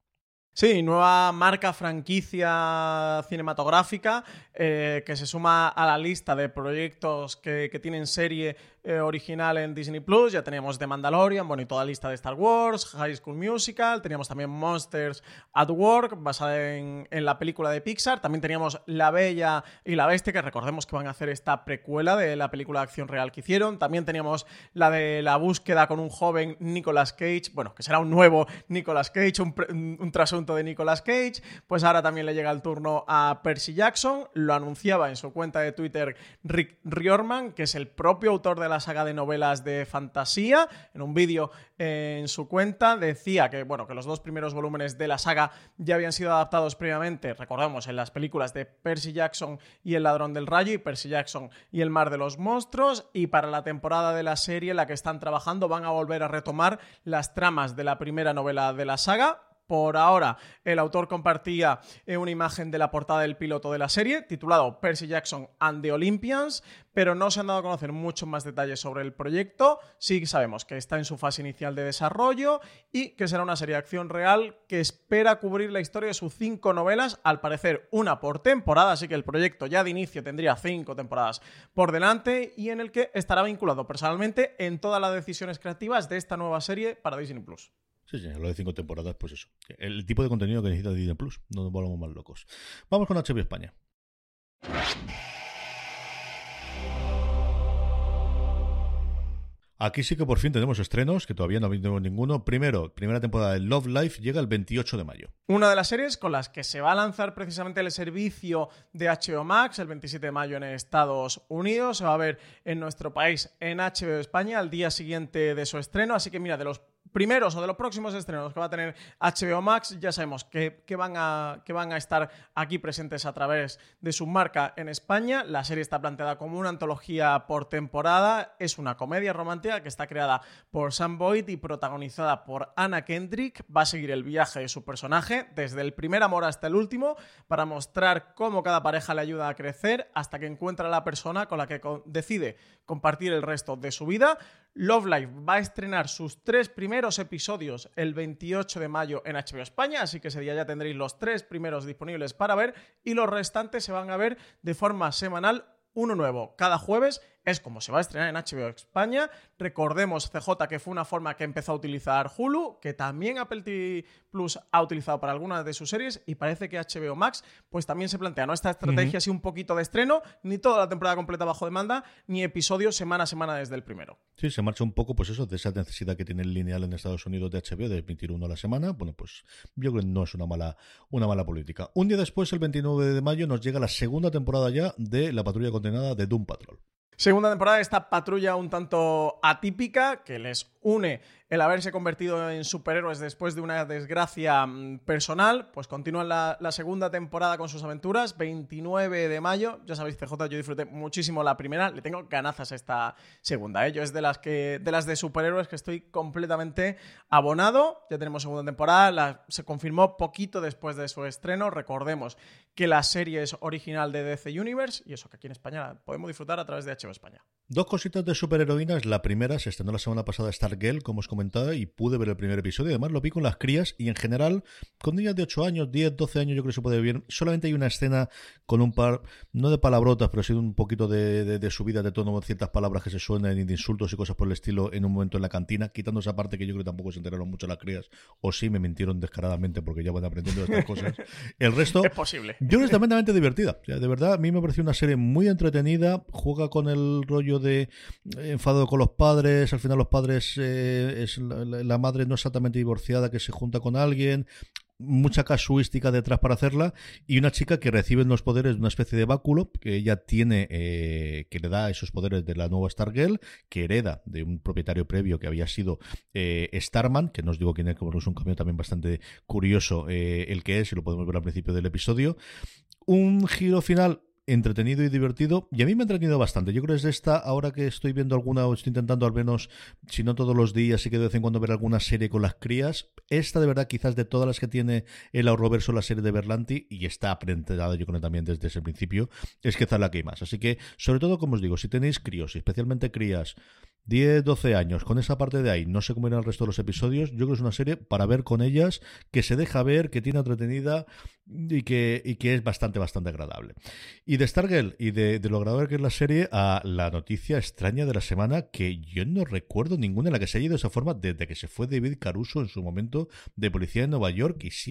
Sí, nueva marca franquicia cinematográfica que se suma a la lista de proyectos que tienen serie original en Disney Plus. Ya teníamos The Mandalorian, bueno, y toda la lista de Star Wars, High School Musical, teníamos también Monsters at Work, basada en la película de Pixar. También teníamos La Bella y la Bestia, que recordemos que van a hacer esta precuela de la película de acción real que hicieron. También teníamos la de la búsqueda con un joven Nicolas Cage, bueno, que será un nuevo Nicolas Cage, un trasunto de Nicolas Cage. Pues ahora también le llega el turno a Percy Jackson. Lo anunciaba en su cuenta de Twitter Rick Riordan, que es el propio autor de la saga de novelas de fantasía. En un vídeo en su cuenta decía que, bueno, que los dos primeros volúmenes de la saga ya habían sido adaptados previamente, recordamos, en las películas de Percy Jackson y El Ladrón del Rayo y Percy Jackson y El Mar de los Monstruos, y para la temporada de la serie en la que están trabajando van a volver a retomar las tramas de la primera novela de la saga. Por ahora, el autor compartía una imagen de la portada del piloto de la serie, titulado Percy Jackson and the Olympians, pero no se han dado a conocer muchos más detalles sobre el proyecto. Sí sabemos que está en su fase inicial de desarrollo y que será una serie de acción real que espera cubrir la historia de sus 5 novelas, al parecer una por temporada, así que el proyecto ya de inicio tendría 5 temporadas por delante, y en el que estará vinculado personalmente en todas las decisiones creativas de esta nueva serie para Disney+. Sí, lo de 5 temporadas, pues eso. El tipo de contenido que necesita Disney Plus. No nos volvamos más locos. Vamos con HBO España. Aquí sí que por fin tenemos estrenos, que todavía no tenemos ninguno. Primero, primera temporada de Love Live llega el 28 de mayo. Una de las series con las que se va a lanzar precisamente el servicio de HBO Max el 27 de mayo en Estados Unidos. Se va a ver en nuestro país, en HBO España, al día siguiente de su estreno. Así que mira, de los primeros o de los próximos estrenos que va a tener HBO Max, ya sabemos que van a estar aquí presentes a través de su marca en España. La serie está planteada como una antología por temporada. Es una comedia romántica que está creada por Sam Boyd y protagonizada por Anna Kendrick. Va a seguir el viaje de su personaje desde el primer amor hasta el último, para mostrar cómo cada pareja le ayuda a crecer hasta que encuentra a la persona con la que decide compartir el resto de su vida. Love Live va a estrenar sus 3 primeros episodios el 28 de mayo en HBO España, así que ese día ya tendréis los 3 primeros disponibles para ver, y los restantes se van a ver de forma semanal, uno nuevo cada jueves. Es como se va a estrenar en HBO España. Recordemos, CJ, que fue una forma que empezó a utilizar Hulu, que también Apple TV Plus ha utilizado para algunas de sus series, y parece que HBO Max pues también se plantea, ¿no?, esta estrategia así un poquito de estreno, ni toda la temporada completa bajo demanda, ni episodios semana a semana desde el primero. Sí, se marcha un poco pues eso, de esa necesidad que tiene el lineal en Estados Unidos de HBO de emitir uno a la semana. Bueno, pues yo creo que no es una mala política. Un día después, el 29 de mayo, nos llega la segunda temporada ya de La Patrulla Condenada de Doom Patrol. Segunda temporada de esta patrulla un tanto atípica, que les une el haberse convertido en superhéroes después de una desgracia personal. Pues continúan la segunda temporada con sus aventuras, 29 de mayo. Ya sabéis, CJ, yo disfruté muchísimo la primera. Le tengo ganazas a esta segunda, ¿eh? Yo es de las de superhéroes que estoy completamente abonado. Ya tenemos segunda temporada. Se confirmó poquito después de su estreno. Recordemos que la serie es original de DC Universe, y eso que aquí en España podemos disfrutar a través de HBO España. Dos cositas de superheroínas. La primera, se estrenó la semana pasada Stargirl, como os comentaba, y pude ver el primer episodio. Además, lo vi con las crías, y en general, con niñas de 8 años, 10, 12 años, yo creo que se puede ver bien. Solamente hay una escena con un par, no de palabrotas, pero sí un poquito de subida de tono, ciertas palabras que se suenan y de insultos y cosas por el estilo en un momento en la cantina, quitando esa parte que yo creo que tampoco se enteraron mucho las crías, o sí me mintieron descaradamente porque ya van aprendiendo de estas cosas. El resto... Es posible. Yo creo que es tremendamente divertida. O sea, de verdad, a mí me pareció una serie muy entretenida, juega con el rollo de enfado con los padres. Al final los padres, es la madre no exactamente divorciada que se junta con alguien, mucha casuística detrás para hacerla, y una chica que recibe los poderes de una especie de báculo que ella tiene, que le da esos poderes de la nueva Stargirl, que hereda de un propietario previo que había sido Starman, que no os digo quién es, como es un cambio también bastante curioso el que es, y lo podemos ver al principio del episodio. Un giro final entretenido y divertido, y a mí me ha entretenido bastante. Yo creo que es de esta, ahora que estoy viendo alguna, o estoy intentando al menos, si no todos los días, sí que de vez en cuando ver alguna serie con las crías. Esta, de verdad, quizás de todas las que tiene el Robertson, la serie de Berlanti, y está aprendida, yo creo también desde ese principio, es que está la que hay más. Así que, sobre todo, como os digo, si tenéis críos, y especialmente crías 10, 12 años, con esa parte de ahí, no sé cómo irán el resto de los episodios, yo creo que es una serie para ver con ellas, que se deja ver, que tiene entretenida y que es bastante agradable. Y de Stargirl y de lo agradable que es la serie, a la noticia extraña de la semana, que yo no recuerdo ninguna en la que se haya ido de esa forma desde que se fue David Caruso en su momento de policía en Nueva York. Y sí.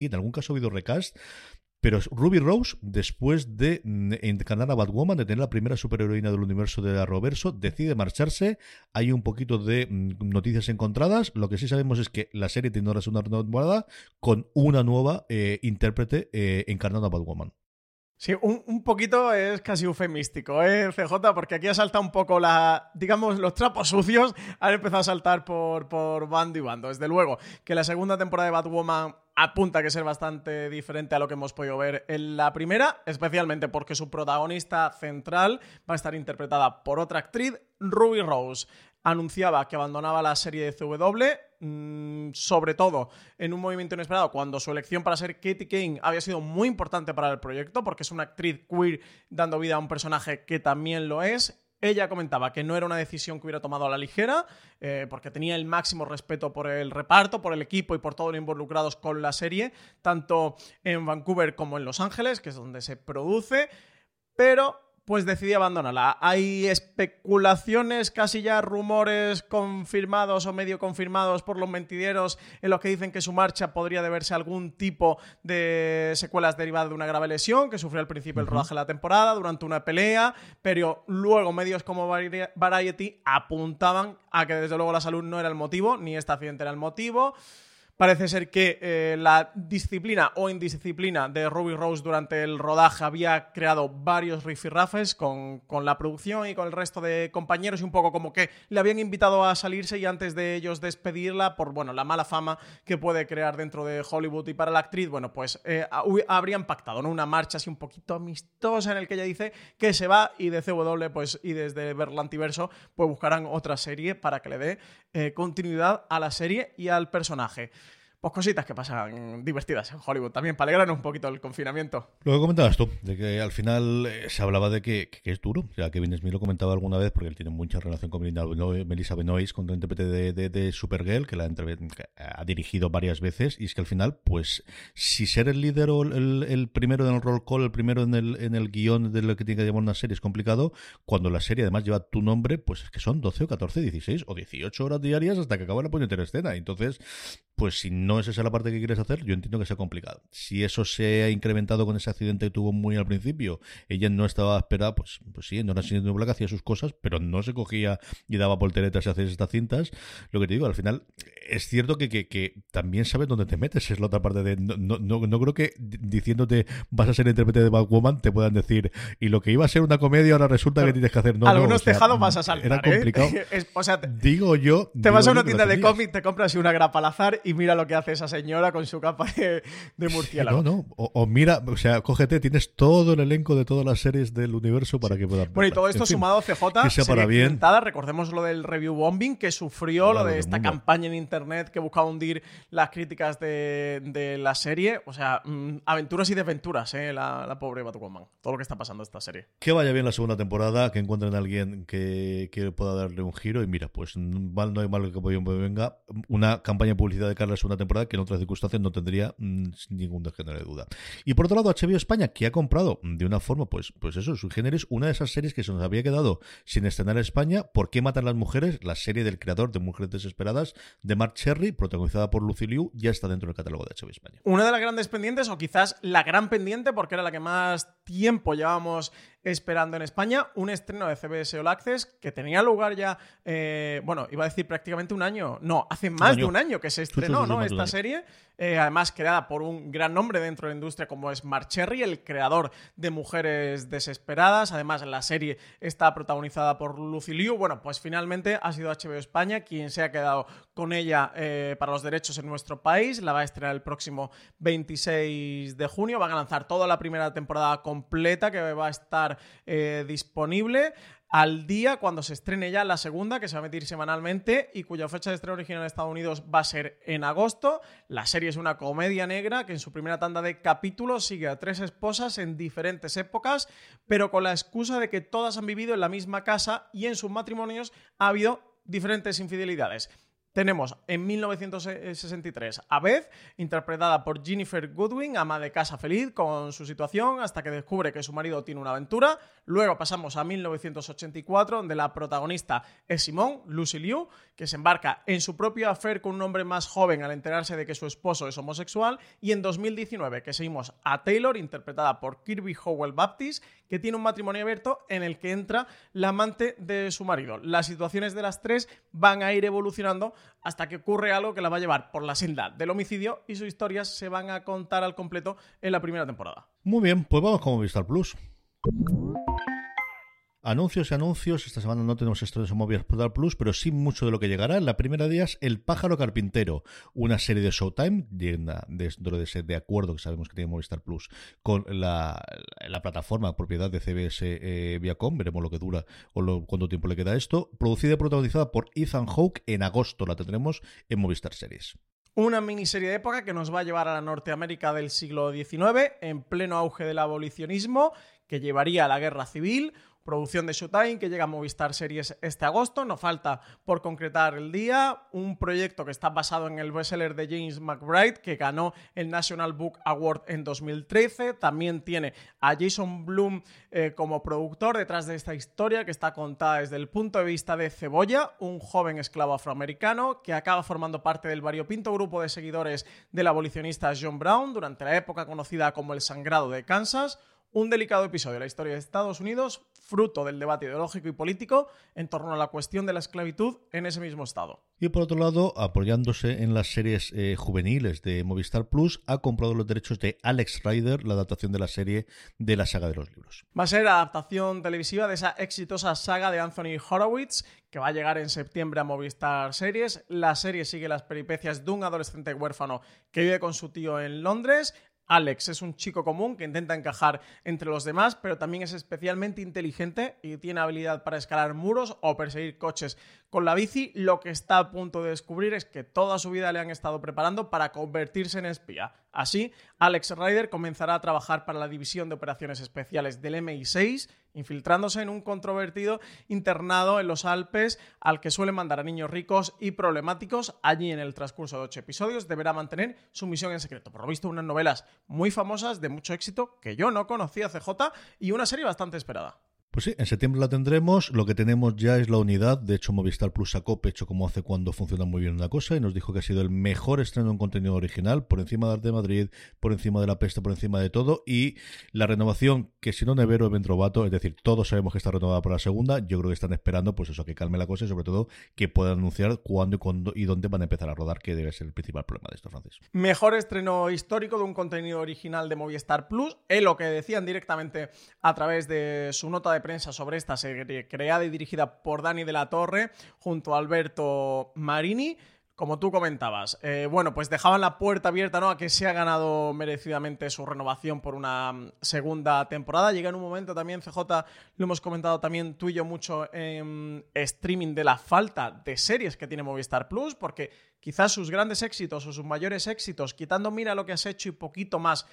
En algún caso ha habido recast, pero Ruby Rose, después de encarnar a Batwoman, de tener la primera superheroína del universo de la Arrowverso, decide marcharse. Hay un poquito de noticias encontradas. Lo que sí sabemos es que la serie tendrá una segunda temporada con una nueva intérprete encarnada a Batwoman. Sí, un poquito es casi eufemístico, CJ, porque aquí ha saltado un poco digamos, los trapos sucios han empezado a saltar por bando y bando. Desde luego que la segunda temporada de Batwoman apunta a que ser bastante diferente a lo que hemos podido ver en la primera, especialmente porque su protagonista central va a estar interpretada por otra actriz. Ruby Rose anunciaba que abandonaba la serie de CW, sobre todo en un movimiento inesperado, cuando su elección para ser Katie Kane había sido muy importante para el proyecto, porque es una actriz queer dando vida a un personaje que también lo es. Ella comentaba que no era una decisión que hubiera tomado a la ligera, porque tenía el máximo respeto por el reparto, por el equipo y por todos los involucrados con la serie, tanto en Vancouver como en Los Ángeles, que es donde se produce, pero pues decidí abandonarla. Hay especulaciones, casi ya rumores confirmados o medio confirmados por los mentideros, en los que dicen que su marcha podría deberse a algún tipo de secuelas derivadas de una grave lesión que sufrió al principio del rodaje de la temporada durante una pelea, pero luego medios como Variety apuntaban a que desde luego la salud no era el motivo, ni este accidente era el motivo. Parece ser que la disciplina o indisciplina de Ruby Rose durante el rodaje había creado varios rifirrafes con la producción y con el resto de compañeros, y un poco como que le habían invitado a salirse y antes de ellos despedirla por la mala fama que puede crear dentro de Hollywood y para la actriz, habrían pactado, ¿no?, una marcha así un poquito amistosa en el que ella dice que se va, y de CW y desde Berlantiverso buscarán otra serie para que le dé continuidad a la serie y al personaje. Pues cositas que pasan divertidas en Hollywood también, para alegrarnos un poquito el confinamiento. Lo que comentabas tú, de que al final se hablaba de que es duro. O sea, Kevin Smith lo comentaba alguna vez, porque él tiene mucha relación con Melissa Benoist, con el intérprete de Supergirl, que ha dirigido varias veces, y es que al final, pues, si ser el líder o el primero en el roll call, el primero en el guión de lo que tiene que llevar una serie es complicado, cuando la serie además lleva tu nombre, pues es que son 12 o 14, 16 o 18 horas diarias hasta que acaba la puñetera escena. Entonces, pues si no es esa la parte que quieres hacer, yo entiendo que sea complicado. Si eso se ha incrementado con ese accidente que tuvo muy al principio, ella no estaba esperada, pues sí, no era sin ninguna placa, hacía sus cosas, pero no se cogía y daba volteretas y hacía estas cintas. Lo que te digo, al final, es cierto que también sabes dónde te metes, es la otra parte de... No creo que diciéndote vas a ser intérprete de Batwoman te puedan decir, y lo que iba a ser una comedia ahora resulta que tienes que hacer... algunos tejados vas a saltar, era complicado. Digo yo... Te vas a una tienda de cómics, te compras una grapa al azar y mira lo que hace esa señora con su capa de murciélago. No. O mira, o sea, cógete, tienes todo el elenco de todas las series del universo para que puedas... Bueno, y todo esto sumado a CJ, que sea para bien. Recordemos lo del review bombing que sufrió, lo de esta campaña en internet que buscaba hundir las críticas de la serie. O sea, aventuras y desventuras, la pobre Batwoman. Todo lo que está pasando en esta serie. Que vaya bien la segunda temporada, que encuentren a alguien que pueda darle un giro, y mira, pues mal no hay mal que venga. Una campaña de publicidad de Carla es una temporada que en otras circunstancias no tendría ningún género de duda. Y por otro lado, HBO España, que ha comprado de una forma, pues eso, sui generis, una de esas series que se nos había quedado sin estrenar en España, ¿Por qué matan las mujeres?, la serie del creador de Mujeres desesperadas, de Mark Cherry, protagonizada por Lucy Liu, ya está dentro del catálogo de HBO España. Una de las grandes pendientes, o quizás la gran pendiente, porque era la que más tiempo llevábamos esperando en España, un estreno de CBS All Access que tenía lugar ya, prácticamente un año, hace más de un año que se estrenó, sí, esta serie, además creada por un gran nombre dentro de la industria como es Mark Cherry, el creador de Mujeres desesperadas. Además, la serie está protagonizada por Lucy Liu. Bueno, pues finalmente ha sido HBO España quien se ha quedado con ella para los derechos en nuestro país. La va a estrenar el próximo 26 de junio, van a lanzar toda la primera temporada completa, que va a estar estar disponible al día cuando se estrene ya la segunda, que se va a emitir semanalmente y cuya fecha de estreno original en Estados Unidos va a ser en agosto. La serie es una comedia negra que en su primera tanda de capítulos sigue a tres esposas en diferentes épocas, pero con la excusa de que todas han vivido en la misma casa y en sus matrimonios ha habido diferentes infidelidades. Tenemos en 1963 a Beth, interpretada por Jennifer Goodwin, ama de casa feliz con su situación hasta que descubre que su marido tiene una aventura. Luego pasamos a 1984, donde la protagonista es Simone, Lucy Liu, que se embarca en su propio affair con un hombre más joven al enterarse de que su esposo es homosexual. Y en 2019, que seguimos a Taylor, interpretada por Kirby Howell Baptist, que tiene un matrimonio abierto en el que entra la amante de su marido. Las situaciones de las tres van a ir evolucionando hasta que ocurre algo que la va a llevar por la senda del homicidio y sus historias se van a contar al completo en la primera temporada. Muy bien, pues vamos con Movistar Plus. Anuncios y anuncios. Esta semana no tenemos estrenos en Movistar Plus, pero sí mucho de lo que llegará. La primera de ellas, El pájaro carpintero, una serie de Showtime, dentro de ese de acuerdo que sabemos que tiene Movistar Plus con la plataforma propiedad de CBS Viacom. Veremos lo que dura o cuánto tiempo le queda a esto. Producida y protagonizada por Ethan Hawke. En agosto la tendremos en Movistar Series. Una miniserie de época que nos va a llevar a la Norteamérica del siglo XIX, en pleno auge del abolicionismo, que llevaría a la guerra civil. Producción de Showtime que llega a Movistar Series este agosto. Nos falta por concretar el día. Un proyecto que está basado en el bestseller de James McBride, que ganó el National Book Award en 2013. También tiene a Jason Blum como productor detrás de esta historia, que está contada desde el punto de vista de Cebolla, un joven esclavo afroamericano que acaba formando parte del variopinto grupo de seguidores del abolicionista John Brown durante la época conocida como el Sangrado de Kansas. Un delicado episodio de la historia de Estados Unidos, fruto del debate ideológico y político en torno a la cuestión de la esclavitud en ese mismo estado. Y por otro lado, apoyándose en las series juveniles de Movistar Plus, ha comprado los derechos de Alex Rider, la adaptación de la serie de la saga de los libros. Va a ser adaptación televisiva de esa exitosa saga de Anthony Horowitz, que va a llegar en septiembre a Movistar Series. La serie sigue las peripecias de un adolescente huérfano que vive con su tío en Londres. Alex es un chico común que intenta encajar entre los demás, pero también es especialmente inteligente y tiene habilidad para escalar muros o perseguir coches con la bici. Lo que está a punto de descubrir es que toda su vida le han estado preparando para convertirse en espía. Así, Alex Rider comenzará a trabajar para la División de Operaciones Especiales del MI6, infiltrándose en un controvertido internado en los Alpes al que suelen mandar a niños ricos y problemáticos. Allí, en el transcurso de 8 episodios, deberá mantener su misión en secreto. Por lo visto, unas novelas muy famosas, de mucho éxito, que yo no conocía, CJ, y una serie bastante esperada. Pues sí, en septiembre la tendremos. Lo que tenemos ya es La Unidad. De hecho, Movistar Plus sacó pecho como hace cuando funciona muy bien una cosa y nos dijo que ha sido el mejor estreno en contenido original, por encima de Arte de Madrid, por encima de La Peste, por encima de todo. Y la renovación, que si no Nevero es Ventrovato, es decir, todos sabemos que está renovada para la segunda. Yo creo que están esperando, pues eso, que calme la cosa y sobre todo que puedan anunciar cuándo y dónde van a empezar a rodar, que debe ser el principal problema de esto, Francis. Mejor estreno histórico de un contenido original de Movistar Plus. Es lo que decían directamente a través de su nota de prensa sobre esta serie, creada y dirigida por Dani de la Torre junto a Alberto Marini. Como tú comentabas, bueno, pues dejaban la puerta abierta, ¿no?, a que se ha ganado merecidamente su renovación por una segunda temporada. Llega en un momento también, CJ, lo hemos comentado también tú y yo mucho en streaming, de la falta de series que tiene Movistar Plus, porque quizás sus grandes éxitos o sus mayores éxitos, quitando Mira lo que has hecho y poquito más,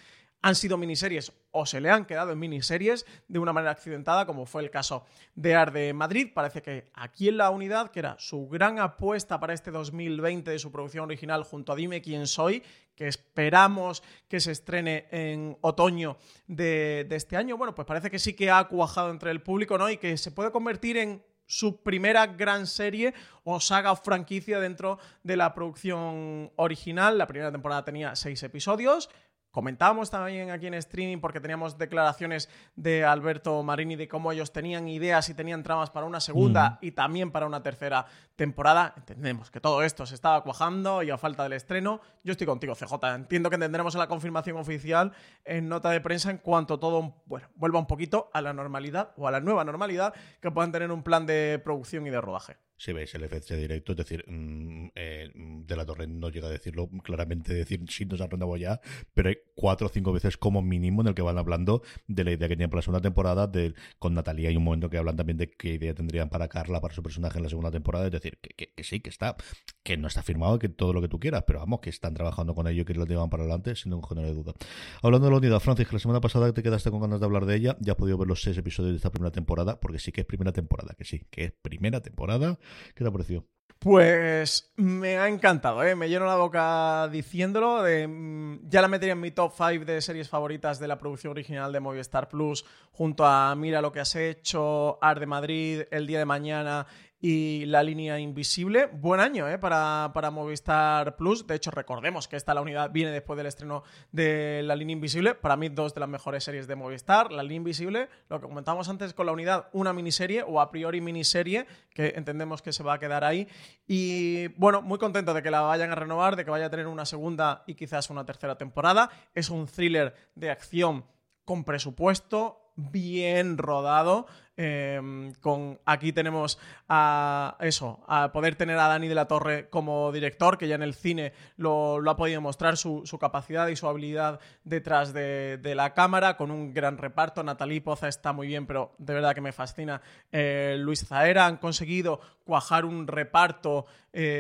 han sido miniseries o se le han quedado en miniseries de una manera accidentada, como fue el caso de Arde Madrid. Parece que aquí en La Unidad, que era su gran apuesta para este 2020 de su producción original junto a Dime quién soy, que esperamos que se estrene en otoño de este año, bueno, pues parece que sí que ha cuajado entre el público, ¿no?, y que se puede convertir en su primera gran serie o saga o franquicia dentro de la producción original. La primera temporada tenía 6 episodios. Comentábamos también aquí en streaming, porque teníamos declaraciones de Alberto Marini de cómo ellos tenían ideas y tenían tramas para una segunda y también para una tercera temporada. Entendemos que todo esto se estaba cuajando y a falta del estreno. Yo estoy contigo, CJ. Entiendo que tendremos la confirmación oficial en nota de prensa en cuanto todo, bueno, vuelva un poquito a la normalidad o a la nueva normalidad, que puedan tener un plan de producción y de rodaje. Si veis el FC directo, es decir, De la Torre no llega a decirlo claramente, decir si nos han rondado ya, pero hay 4 o 5 veces como mínimo en el que van hablando de la idea que tenían para la segunda temporada, con Nathalie hay un momento que hablan también de qué idea tendrían para Carla, para su personaje en la segunda temporada, es decir, que sí, que está, que no está firmado, que todo lo que tú quieras, pero vamos, que están trabajando con ello y que lo llevan para adelante, sin ningún género de duda. Hablando de la unidad, Francis, que la semana pasada te quedaste con ganas de hablar de ella, ya has podido ver los 6 episodios de esta primera temporada, porque sí que es primera temporada, que sí, que es primera temporada. ¿Qué te ha parecido? Pues me ha encantado, ¿eh? Me lleno la boca diciéndolo. Ya la metería en mi top 5 de series favoritas de la producción original de Movistar Plus, junto a Mira lo que has hecho, Ar de Madrid, El día de mañana y La línea invisible. Buen año, ¿eh? Para Movistar Plus. De hecho, recordemos que esta La unidad viene después del estreno de La línea invisible. Para mí, 2 de las mejores series de Movistar. La línea invisible, lo que comentábamos antes con La unidad, una miniserie o a priori miniserie, que entendemos que se va a quedar ahí. Y bueno, muy contento de que la vayan a renovar, de que vaya a tener una segunda y quizás una tercera temporada. Es un thriller de acción con presupuesto, bien rodado. Aquí tenemos a poder tener a Dani de la Torre como director, que ya en el cine lo ha podido mostrar su capacidad y su habilidad detrás de la cámara, con un gran reparto. Nathalie Poza está muy bien, pero de verdad que me fascina Luis Zahera. Han conseguido cuajar un reparto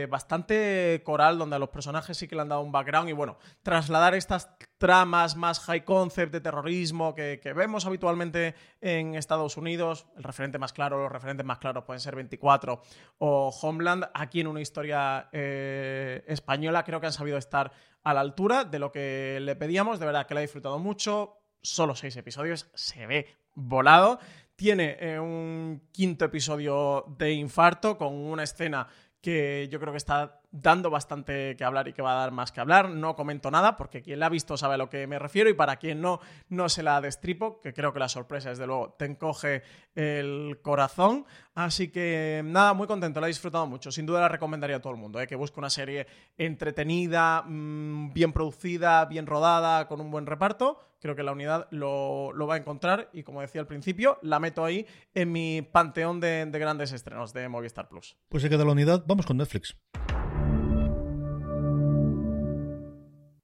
bastante coral, donde a los personajes sí que le han dado un background, y bueno, trasladar estas tramas más high concept de terrorismo que vemos habitualmente en Estados Unidos. Los referentes más claros pueden ser 24 o Homeland. Aquí, en una historia española, creo que han sabido estar a la altura de lo que le pedíamos. De verdad que la he disfrutado mucho. Solo 6 episodios, se ve volado. Tiene un 5º episodio de infarto, con una escena que yo creo que está dando bastante que hablar y que va a dar más que hablar. No comento nada porque quien la ha visto sabe a lo que me refiero, y para quien no, no se la destripo, que creo que la sorpresa, desde luego, te encoge el corazón. Así que nada, muy contento, la he disfrutado mucho. Sin duda la recomendaría a todo el mundo, que busque una serie entretenida, bien producida, bien rodada, con un buen reparto. Creo que la unidad lo va a encontrar, y como decía al principio, la meto ahí en mi panteón de grandes estrenos de Movistar Plus. Pues se queda la unidad, vamos con Netflix.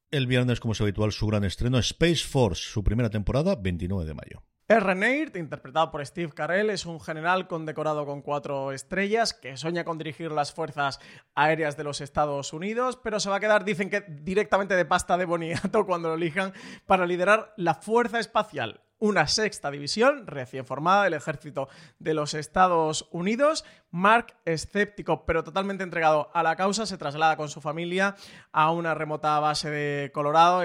El viernes, como es habitual, su gran estreno, Space Force, su primera temporada, 29 de mayo. Renard, interpretado por Steve Carell, es un general condecorado con 4 estrellas que sueña con dirigir las fuerzas aéreas de los Estados Unidos, pero se va a quedar, dicen que directamente de pasta de boniato cuando lo elijan para liderar la Fuerza Espacial, una 6ª división recién formada del ejército de los Estados Unidos. Mark, escéptico pero totalmente entregado a la causa, se traslada con su familia a una remota base de Colorado,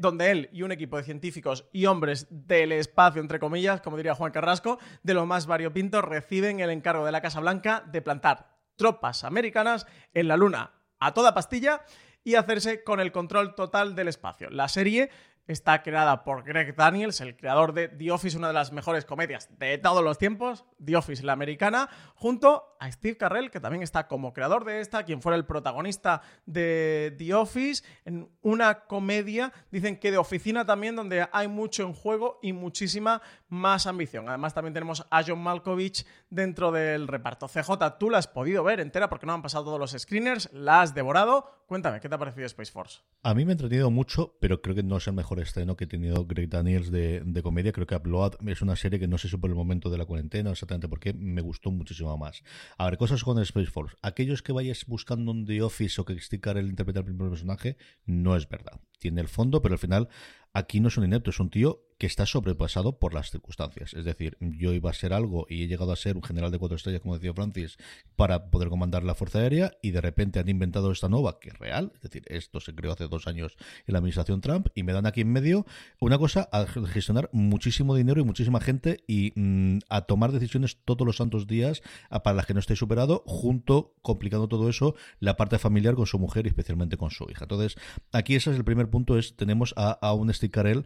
donde él y un equipo de científicos y hombres del espacio, entre comillas, como diría Juan Carrasco, de lo más variopinto, reciben el encargo de la Casa Blanca de plantar tropas americanas en la Luna a toda pastilla y hacerse con el control total del espacio. La serie está creada por Greg Daniels, el creador de The Office, una de las mejores comedias de todos los tiempos, The Office la americana, junto a Steve Carell, que también está como creador de esta, quien fuera el protagonista de The Office, en una comedia, dicen que de oficina también, donde hay mucho en juego y muchísima más ambición. Además, también tenemos a John Malkovich dentro del reparto. CJ, tú la has podido ver entera porque no han pasado todos los screeners, la has devorado. Cuéntame, ¿qué te ha parecido Space Force? A mí me ha entretenido mucho, pero creo que no es el mejor estreno que ha tenido Greg Daniels de comedia. Creo que Upload es una serie que no se supo el momento de la cuarentena, exactamente porque me gustó muchísimo más. A ver, cosas con Space Force. Aquellos que vayas buscando un The Office o que Steve Carell interpreta el primer personaje, no es verdad. Tiene el fondo, pero al final aquí no es un inepto, es un tío que está sobrepasado por las circunstancias. Es decir, yo iba a ser algo y he llegado a ser un general de 4 estrellas, como decía Francis, para poder comandar la Fuerza Aérea, y de repente han inventado esta nueva, que es real. Es decir, esto se creó hace 2 años en la administración Trump, y me dan aquí en medio una cosa a gestionar muchísimo dinero y muchísima gente, y a tomar decisiones todos los santos días para las que no estoy superado, junto, complicando todo eso, la parte familiar con su mujer y especialmente con su hija. Entonces, aquí ese es el primer punto, tenemos a un Steve Carell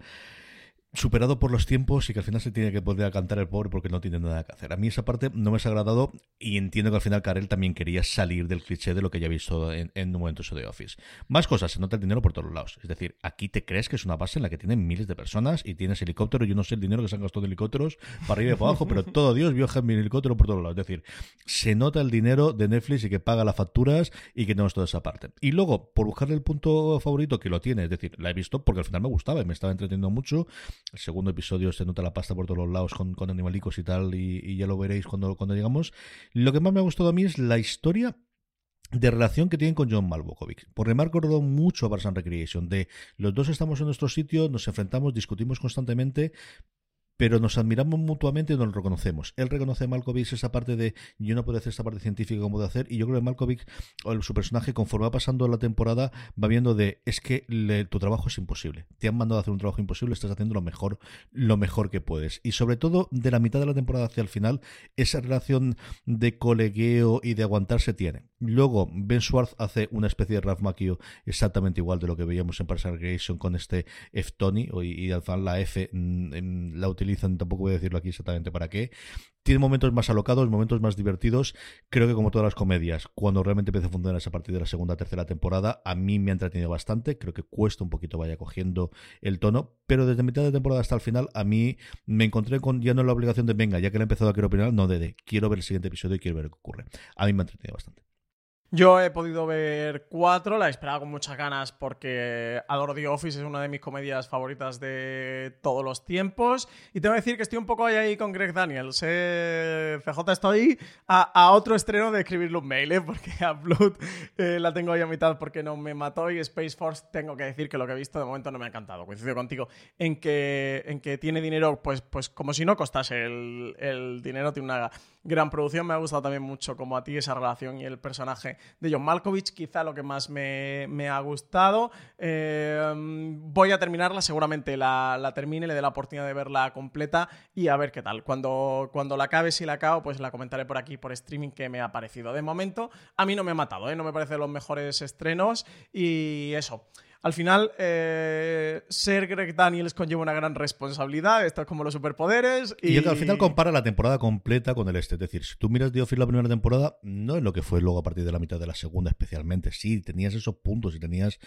superado por los tiempos y que al final se tiene que poder cantar el pobre porque no tiene nada que hacer. A mí esa parte no me ha agradado y entiendo que al final Carell también quería salir del cliché de lo que ya he visto en un momento eso de Office. Más cosas, se nota el dinero por todos lados. Es decir, aquí te crees que es una base en la que tienen miles de personas y tienes helicópteros. Yo no sé el dinero que se han gastado de helicópteros para arriba y para abajo, pero todo Dios viaja en mi helicóptero por todos lados. Es decir, se nota el dinero de Netflix y que paga las facturas y que tenemos toda esa parte. Y luego, por buscarle el punto favorito que lo tiene, es decir, la he visto porque al final me gustaba y me estaba entreteniendo mucho. El segundo episodio se nota la pasta por todos los lados con animalicos y tal, y ya lo veréis cuando llegamos. Lo que más me ha gustado a mí es la historia de relación que tienen con John Malkovich, porque me ha recordado mucho a Parks and Recreation, de los dos estamos en nuestro sitio, nos enfrentamos, discutimos constantemente, pero nos admiramos mutuamente y nos reconocemos. Él reconoce a Malkovich esa parte de yo no puedo hacer esta parte científica como de hacer, y yo creo que Malkovich, o su personaje, conforme va pasando la temporada, va viendo de es que tu trabajo es imposible. Te han mandado a hacer un trabajo imposible, estás haciendo lo mejor que puedes. Y sobre todo, de la mitad de la temporada hacia el final, esa relación de colegueo y de aguantarse tiene. Luego, Ben Schwartz hace una especie de Ralph Macchio exactamente igual de lo que veíamos en Parks and Recreation con este F. Tony, y al final la F la utiliza. Tampoco voy a decirlo aquí exactamente para qué. Tiene momentos más alocados, momentos más divertidos. Creo que como todas las comedias, cuando realmente empieza a funcionar esa partida de la segunda o tercera temporada, a mí me ha entretenido bastante. Creo que cuesta un poquito vaya cogiendo el tono, pero desde mitad de temporada hasta el final a mí me encontré con ya no la obligación de venga, ya que la he empezado a quiero opinar, no quiero ver el siguiente episodio y quiero ver qué ocurre. A mí me ha entretenido bastante. Yo he podido ver 4, la esperaba con muchas ganas porque adoro The Office, es una de mis comedias favoritas de todos los tiempos. Y tengo que decir que estoy un poco ahí con Greg Daniels. FJ, estoy a otro estreno de escribirle un mail, porque Upload la tengo ahí a mitad porque no me mató, y Space Force tengo que decir que lo que he visto de momento no me ha encantado. Coincido contigo en que tiene dinero, pues como si no costase el dinero, tiene una gran producción. Me ha gustado también mucho como a ti esa relación y el personaje de John Malkovich, quizá lo que más me ha gustado. Voy a terminarla, seguramente la termine, le dé la oportunidad de verla completa y a ver qué tal. Cuando la acabe, si la acabo, pues la comentaré por aquí, por streaming, que me ha parecido. De momento, a mí no me ha matado, no me parece los mejores estrenos y eso. Al final, ser Greg Daniels conlleva una gran responsabilidad. Esto es como los superpoderes. Y yo que al final compara la temporada completa con el este. Es decir, si tú miras The Office la primera temporada, no es lo que fue luego a partir de la mitad de la segunda especialmente. Sí, tenías esos puntos y tenías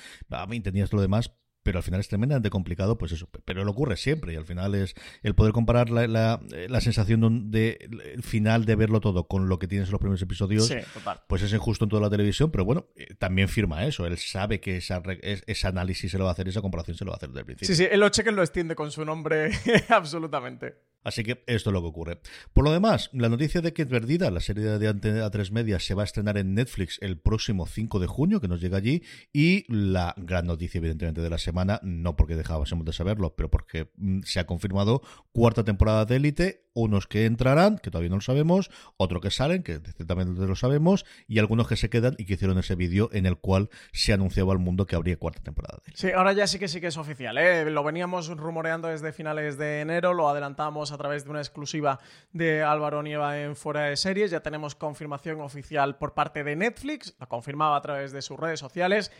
lo demás, pero al final es tremendamente complicado, pues eso. Pero lo ocurre siempre y al final es el poder comparar la sensación de final de verlo todo con lo que tienes en los primeros episodios, sí, total. Pues es injusto en toda la televisión, pero bueno, también firma eso. Él sabe que ese análisis se lo va a hacer, esa comparación se lo va a hacer desde el principio. Sí, él lo checa y lo extiende con su nombre absolutamente. Así que esto es lo que ocurre. Por lo demás, la noticia de que Perdida, la serie de Antena 3 Media, se va a estrenar en Netflix el próximo 5 de junio, que nos llega allí, y la gran noticia, evidentemente, de la semana, no porque dejábamos de saberlo, pero porque se ha confirmado 4ª temporada de Élite, unos que entrarán, que todavía no lo sabemos, otros que salen, que también lo sabemos, y algunos que se quedan y que hicieron ese vídeo en el cual se anunciaba al mundo que habría 4ª temporada de Élite. Sí, ahora ya sí que es oficial, ¿eh? Lo veníamos rumoreando desde finales de enero, lo adelantamos a través de una exclusiva de Álvaro Nieva en Fuera de Series. Ya tenemos confirmación oficial por parte de Netflix, lo confirmaba a través de sus redes sociales.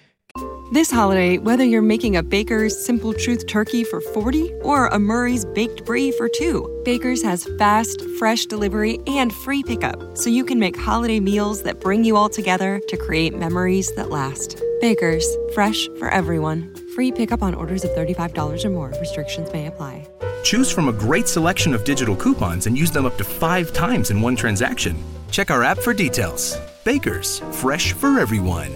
This holiday, whether you're making a Baker's Simple Truth turkey for 40 or a Murray's Baked Brie for 2, Baker's has fast, fresh delivery and free pickup, so you can make holiday meals that bring you all together to create memories that last. Baker's, fresh for everyone. Free pickup on orders of $35 or more. Restrictions may apply. Choose from a great selection of digital coupons and use them up to 5 times in one transaction. Check our app for details. Baker's, fresh for everyone.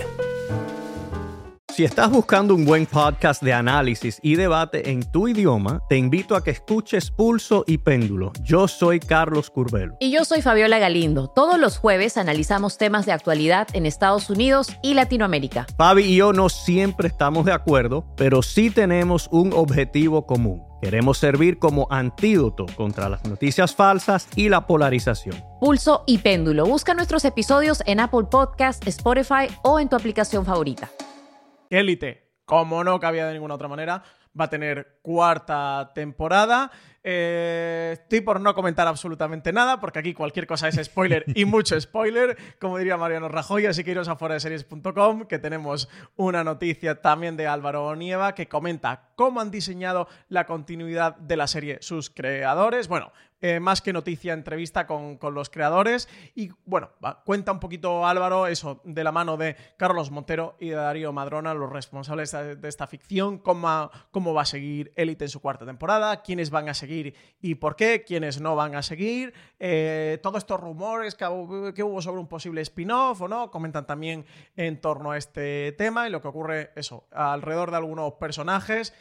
Si estás buscando un buen podcast de análisis y debate en tu idioma, te invito a que escuches Pulso y Péndulo. Yo soy Carlos Curbelo. Y yo soy Fabiola Galindo. Todos los jueves analizamos temas de actualidad en Estados Unidos y Latinoamérica. Fabi y yo no siempre estamos de acuerdo, pero sí tenemos un objetivo común. Queremos servir como antídoto contra las noticias falsas y la polarización. Pulso y Péndulo. Busca nuestros episodios en Apple Podcasts, Spotify o en tu aplicación favorita. Élite, como no cabía de ninguna otra manera, va a tener cuarta temporada. Estoy por no comentar absolutamente nada, porque aquí cualquier cosa es spoiler y mucho spoiler, como diría Mariano Rajoy, así que iros a fueradeseries.com, que tenemos una noticia también de Álvaro Nieva que comenta cómo han diseñado la continuidad de la serie sus creadores. Bueno, más que noticia, entrevista con los creadores. Y bueno, cuenta un poquito Álvaro eso de la mano de Carlos Montero y de Darío Madrona, los responsables de esta ficción, cómo va a seguir Élite en su cuarta temporada, quiénes van a seguir y por qué, quiénes no van a seguir, todos estos rumores que hubo sobre un posible spin-off o no, comentan también en torno a este tema y lo que ocurre eso alrededor de algunos personajes.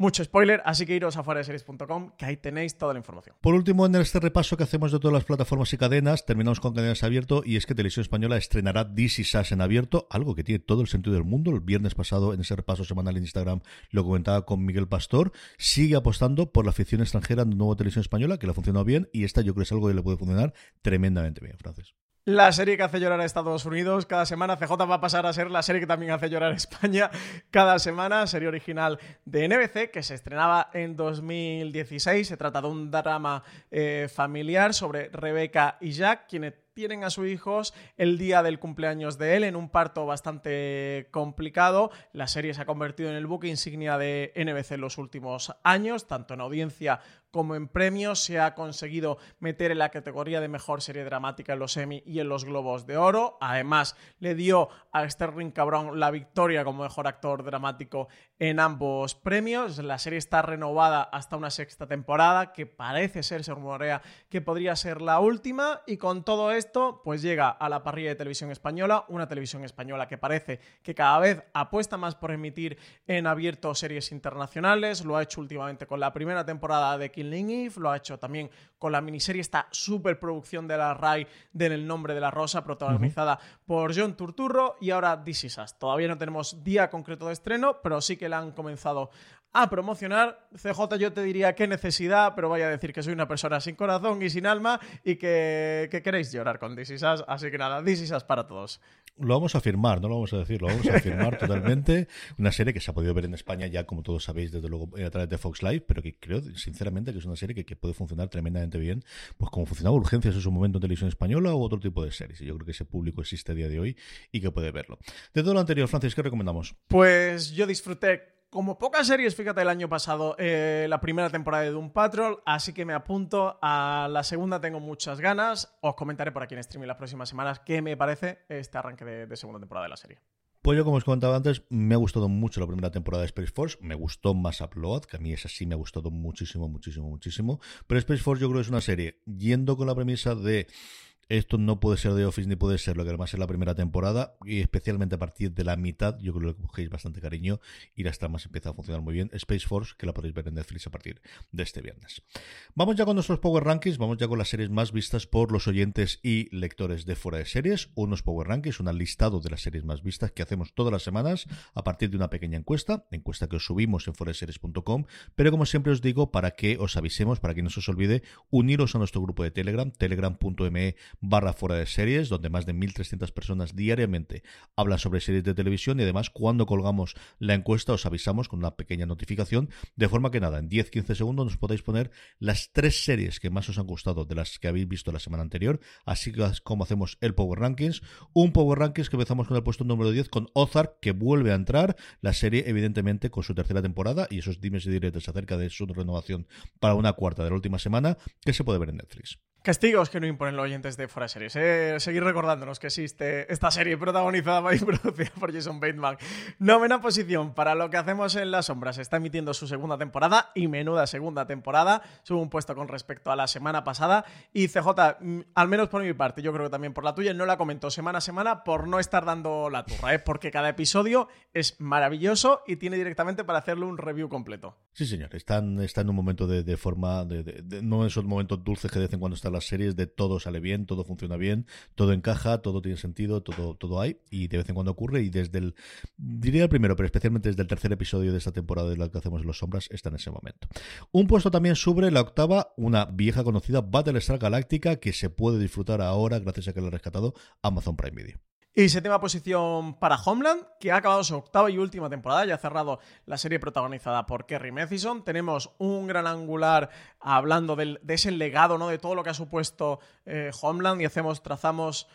Mucho spoiler, así que iros a fueradeseries.com, que ahí tenéis toda la información. Por último, en este repaso que hacemos de todas las plataformas y cadenas, terminamos con cadenas abierto, y es que Televisión Española estrenará This Is Us en abierto, algo que tiene todo el sentido del mundo. El viernes pasado, en ese repaso semanal en Instagram, lo comentaba con Miguel Pastor. Sigue apostando por la ficción extranjera en nueva Televisión Española, que la funcionó bien, y esta yo creo que es algo que le puede funcionar tremendamente bien, Francis. La serie que hace llorar a Estados Unidos cada semana. CJ va a pasar a ser la serie que también hace llorar a España cada semana. Serie original de NBC que se estrenaba en 2016. Se trata de un drama familiar sobre Rebecca y Jack, quienes tienen a sus hijos el día del cumpleaños de él en un parto bastante complicado. La serie se ha convertido en el buque insignia de NBC en los últimos años, tanto en audiencia como en premios. Se ha conseguido meter en la categoría de mejor serie dramática en los Emmy y en los Globos de Oro. Además, le dio a Sterling K. Brown la victoria como mejor actor dramático en ambos premios. La serie está renovada hasta una sexta temporada, que parece ser, se rumorea, que podría ser la última. Y con todo esto, pues llega a la parrilla de Televisión Española, una Televisión Española que parece que cada vez apuesta más por emitir en abierto series internacionales. Lo ha hecho últimamente con la primera temporada de Killing Eve, lo ha hecho también con la miniserie, esta superproducción de la RAI de En el nombre de la rosa, protagonizada por John Turturro, y ahora This Is Us. Todavía no tenemos día concreto de estreno, pero sí que la han comenzado a promocionar. CJ, yo te diría qué necesidad, pero vaya a decir que soy una persona sin corazón y sin alma y que queréis llorar con This Is Us, así que nada, This Is Us para todos. Lo vamos a afirmar, no lo vamos a decir, lo vamos a afirmar totalmente. Una serie que se ha podido ver en España ya, como todos sabéis, desde luego a través de Fox Live, pero que creo sinceramente que es una serie que puede funcionar tremendamente bien, pues como funcionaba Urgencias en su momento en Televisión Española u otro tipo de series. Y yo creo que ese público existe a día de hoy y que puede verlo. De todo lo anterior, Francis, ¿qué recomendamos? Pues yo disfruté, como pocas series, fíjate, el año pasado, la primera temporada de Doom Patrol, así que me apunto a la segunda, tengo muchas ganas. Os comentaré por aquí en streaming las próximas semanas qué me parece este arranque de segunda temporada de la serie. Pues yo, como os comentaba antes, me ha gustado mucho la primera temporada de Space Force, me gustó más Upload, que a mí esa sí me ha gustado muchísimo, muchísimo, muchísimo, pero Space Force yo creo que es una serie, yendo con la premisa de esto no puede ser de Office ni puede ser lo que además es la primera temporada, y especialmente a partir de la mitad, yo creo que cogéis bastante cariño y las tramas empiezan a funcionar muy bien. Space Force, que la podéis ver en Netflix a partir de este viernes. Vamos ya con nuestros Power Rankings, vamos ya con las series más vistas por los oyentes y lectores de Fuera de Series, unos Power Rankings, un listado de las series más vistas que hacemos todas las semanas a partir de una pequeña encuesta que os subimos en fueradeseries.com, pero como siempre os digo, para que os avisemos, para que no se os olvide, uniros a nuestro grupo de Telegram, telegram.me/Fuera de Series, donde más de 1.300 personas diariamente hablan sobre series de televisión, y además cuando colgamos la encuesta os avisamos con una pequeña notificación, de forma que nada, en 10-15 segundos nos podéis poner las tres series que más os han gustado de las que habéis visto la semana anterior, así que como hacemos el Power Rankings, un Power Rankings que empezamos con el puesto número 10 con Ozark, que vuelve a entrar, la serie evidentemente con su tercera temporada y esos dimes y diretes acerca de su renovación para una cuarta de la última semana, que se puede ver en Netflix. Castigos que no imponen los oyentes de Fuera de Series, seguir recordándonos que existe esta serie protagonizada y producida por Jason Bateman. Novena posición para Lo que hacemos en las sombras. Está emitiendo su segunda temporada, y menuda segunda temporada. Sube un puesto con respecto a la semana pasada. Y CJ, al menos por mi parte, yo creo que también por la tuya, no la comento semana a semana por no estar dando la turra, porque cada episodio es maravilloso y tiene directamente para hacerle un review completo. Sí, señor. Está en un momento de forma... no en esos momentos dulces que de vez en cuando están las series, de todo sale bien, todo funciona bien, todo encaja, todo tiene sentido, todo hay, y de vez en cuando ocurre, y desde el, diría el primero, pero especialmente desde el tercer episodio de esta temporada de La que hacemos en las sombras, está en ese momento. Un puesto también sobre la octava, una vieja conocida, Battlestar Galáctica, que se puede disfrutar ahora gracias a que lo ha rescatado Amazon Prime Video. Y séptima posición para Homeland, que ha acabado su octava y última temporada, ya ha cerrado la serie protagonizada por Kerry Mathison. Tenemos un gran angular hablando de ese legado, ¿no?, de todo lo que ha supuesto Homeland, y trazamos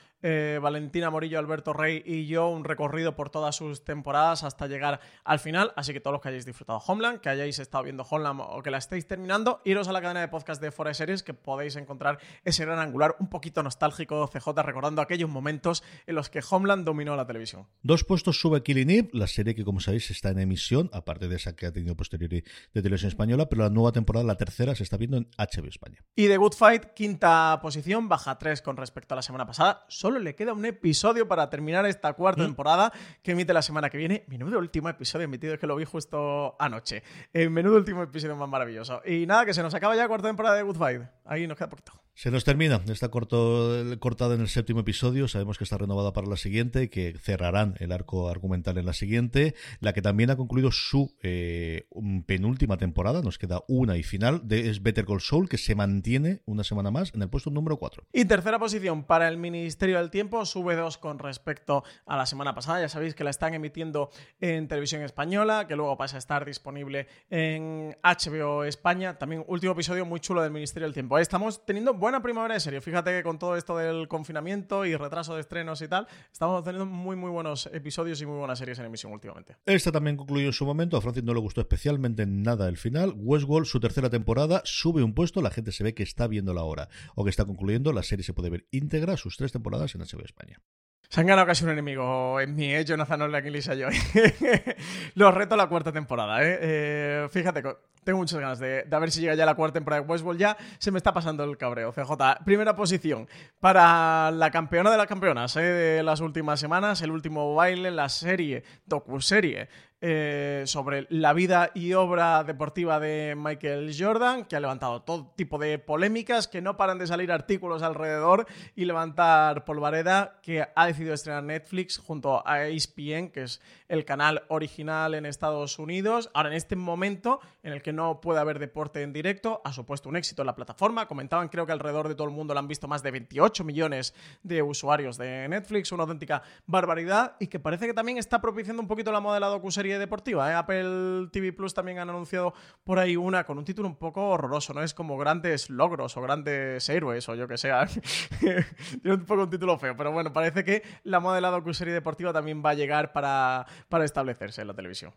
Valentina Morillo, Alberto Rey y yo un recorrido por todas sus temporadas hasta llegar al final. Así que todos los que hayáis disfrutado Homeland, que hayáis estado viendo Homeland o que la estéis terminando, iros a la cadena de podcast de Fuera de Series, que podéis encontrar ese gran angular un poquito nostálgico de CJ, recordando aquellos momentos en los que Homeland dominó la televisión. 2 puestos sube Killing Eve, la serie que, como sabéis, está en emisión, aparte de esa que ha tenido posteriori de Televisión Española, pero la nueva temporada, la tercera, se está viendo en HBO España. Y The Good Fight, quinta posición, baja 3 con respecto a la semana pasada. Solo le queda un episodio para terminar esta cuarta temporada, que emite la semana que viene. Menudo último episodio emitido, es que lo vi justo anoche. El menudo último episodio más maravilloso. Y nada, que se nos acaba ya la cuarta temporada de Good Fight. Ahí nos queda poquito. Se nos termina. Está cortada en el 7º episodio. Sabemos que está renovada para la siguiente, que cerrarán el arco argumental en la siguiente. La que también ha concluido su penúltima temporada. Nos queda una y final. Es Better Call Saul, que se mantiene una semana más en el puesto número 4. Y tercera posición para el Ministerio del Tiempo. Sube 2 con respecto a la semana pasada. Ya sabéis que la están emitiendo en Televisión Española, que luego pasa a estar disponible en HBO España. También último episodio muy chulo del Ministerio del Tiempo. Ahí estamos teniendo buena primavera de serie. Fíjate que con todo esto del confinamiento y retraso de estrenos y tal, estamos teniendo muy, muy buenos episodios y muy buenas series en emisión últimamente. Esta también concluyó en su momento. A Francis no le gustó especialmente nada el final. Westworld, su tercera temporada, sube un puesto. La gente se ve que está viéndola ahora o que está concluyendo. La serie se puede ver íntegra, sus 3 temporadas en HBO España. Se han ganado casi un enemigo en mí, Jonathan Orlak y Lisa Joy. Los reto a la cuarta temporada, fíjate, tengo muchas ganas de a ver si llega ya la cuarta temporada de Westworld. Ya se me está pasando el cabreo, CJ. Primera posición para la campeona de las campeonas de las últimas semanas, El último baile, la serie, docuserie, sobre la vida y obra deportiva de Michael Jordan, que ha levantado todo tipo de polémicas, que no paran de salir artículos alrededor y levantar polvareda, que ha decidido estrenar Netflix junto a ESPN, que es el canal original en Estados Unidos. Ahora, en este momento en el que no puede haber deporte en directo, ha supuesto un éxito en la plataforma. Comentaban, creo que alrededor de todo el mundo lo han visto más de 28 millones de usuarios de Netflix, una auténtica barbaridad, y que parece que también está propiciando un poquito la moda de la docuserie deportiva, ¿eh? Apple TV Plus también han anunciado por ahí una con un título un poco horroroso, ¿no? Es como Grandes Logros o Grandes Héroes o yo que sea. Tiene un poco un título feo, pero bueno, parece que la moda de la docuserie deportiva también va a llegar para establecerse en la televisión.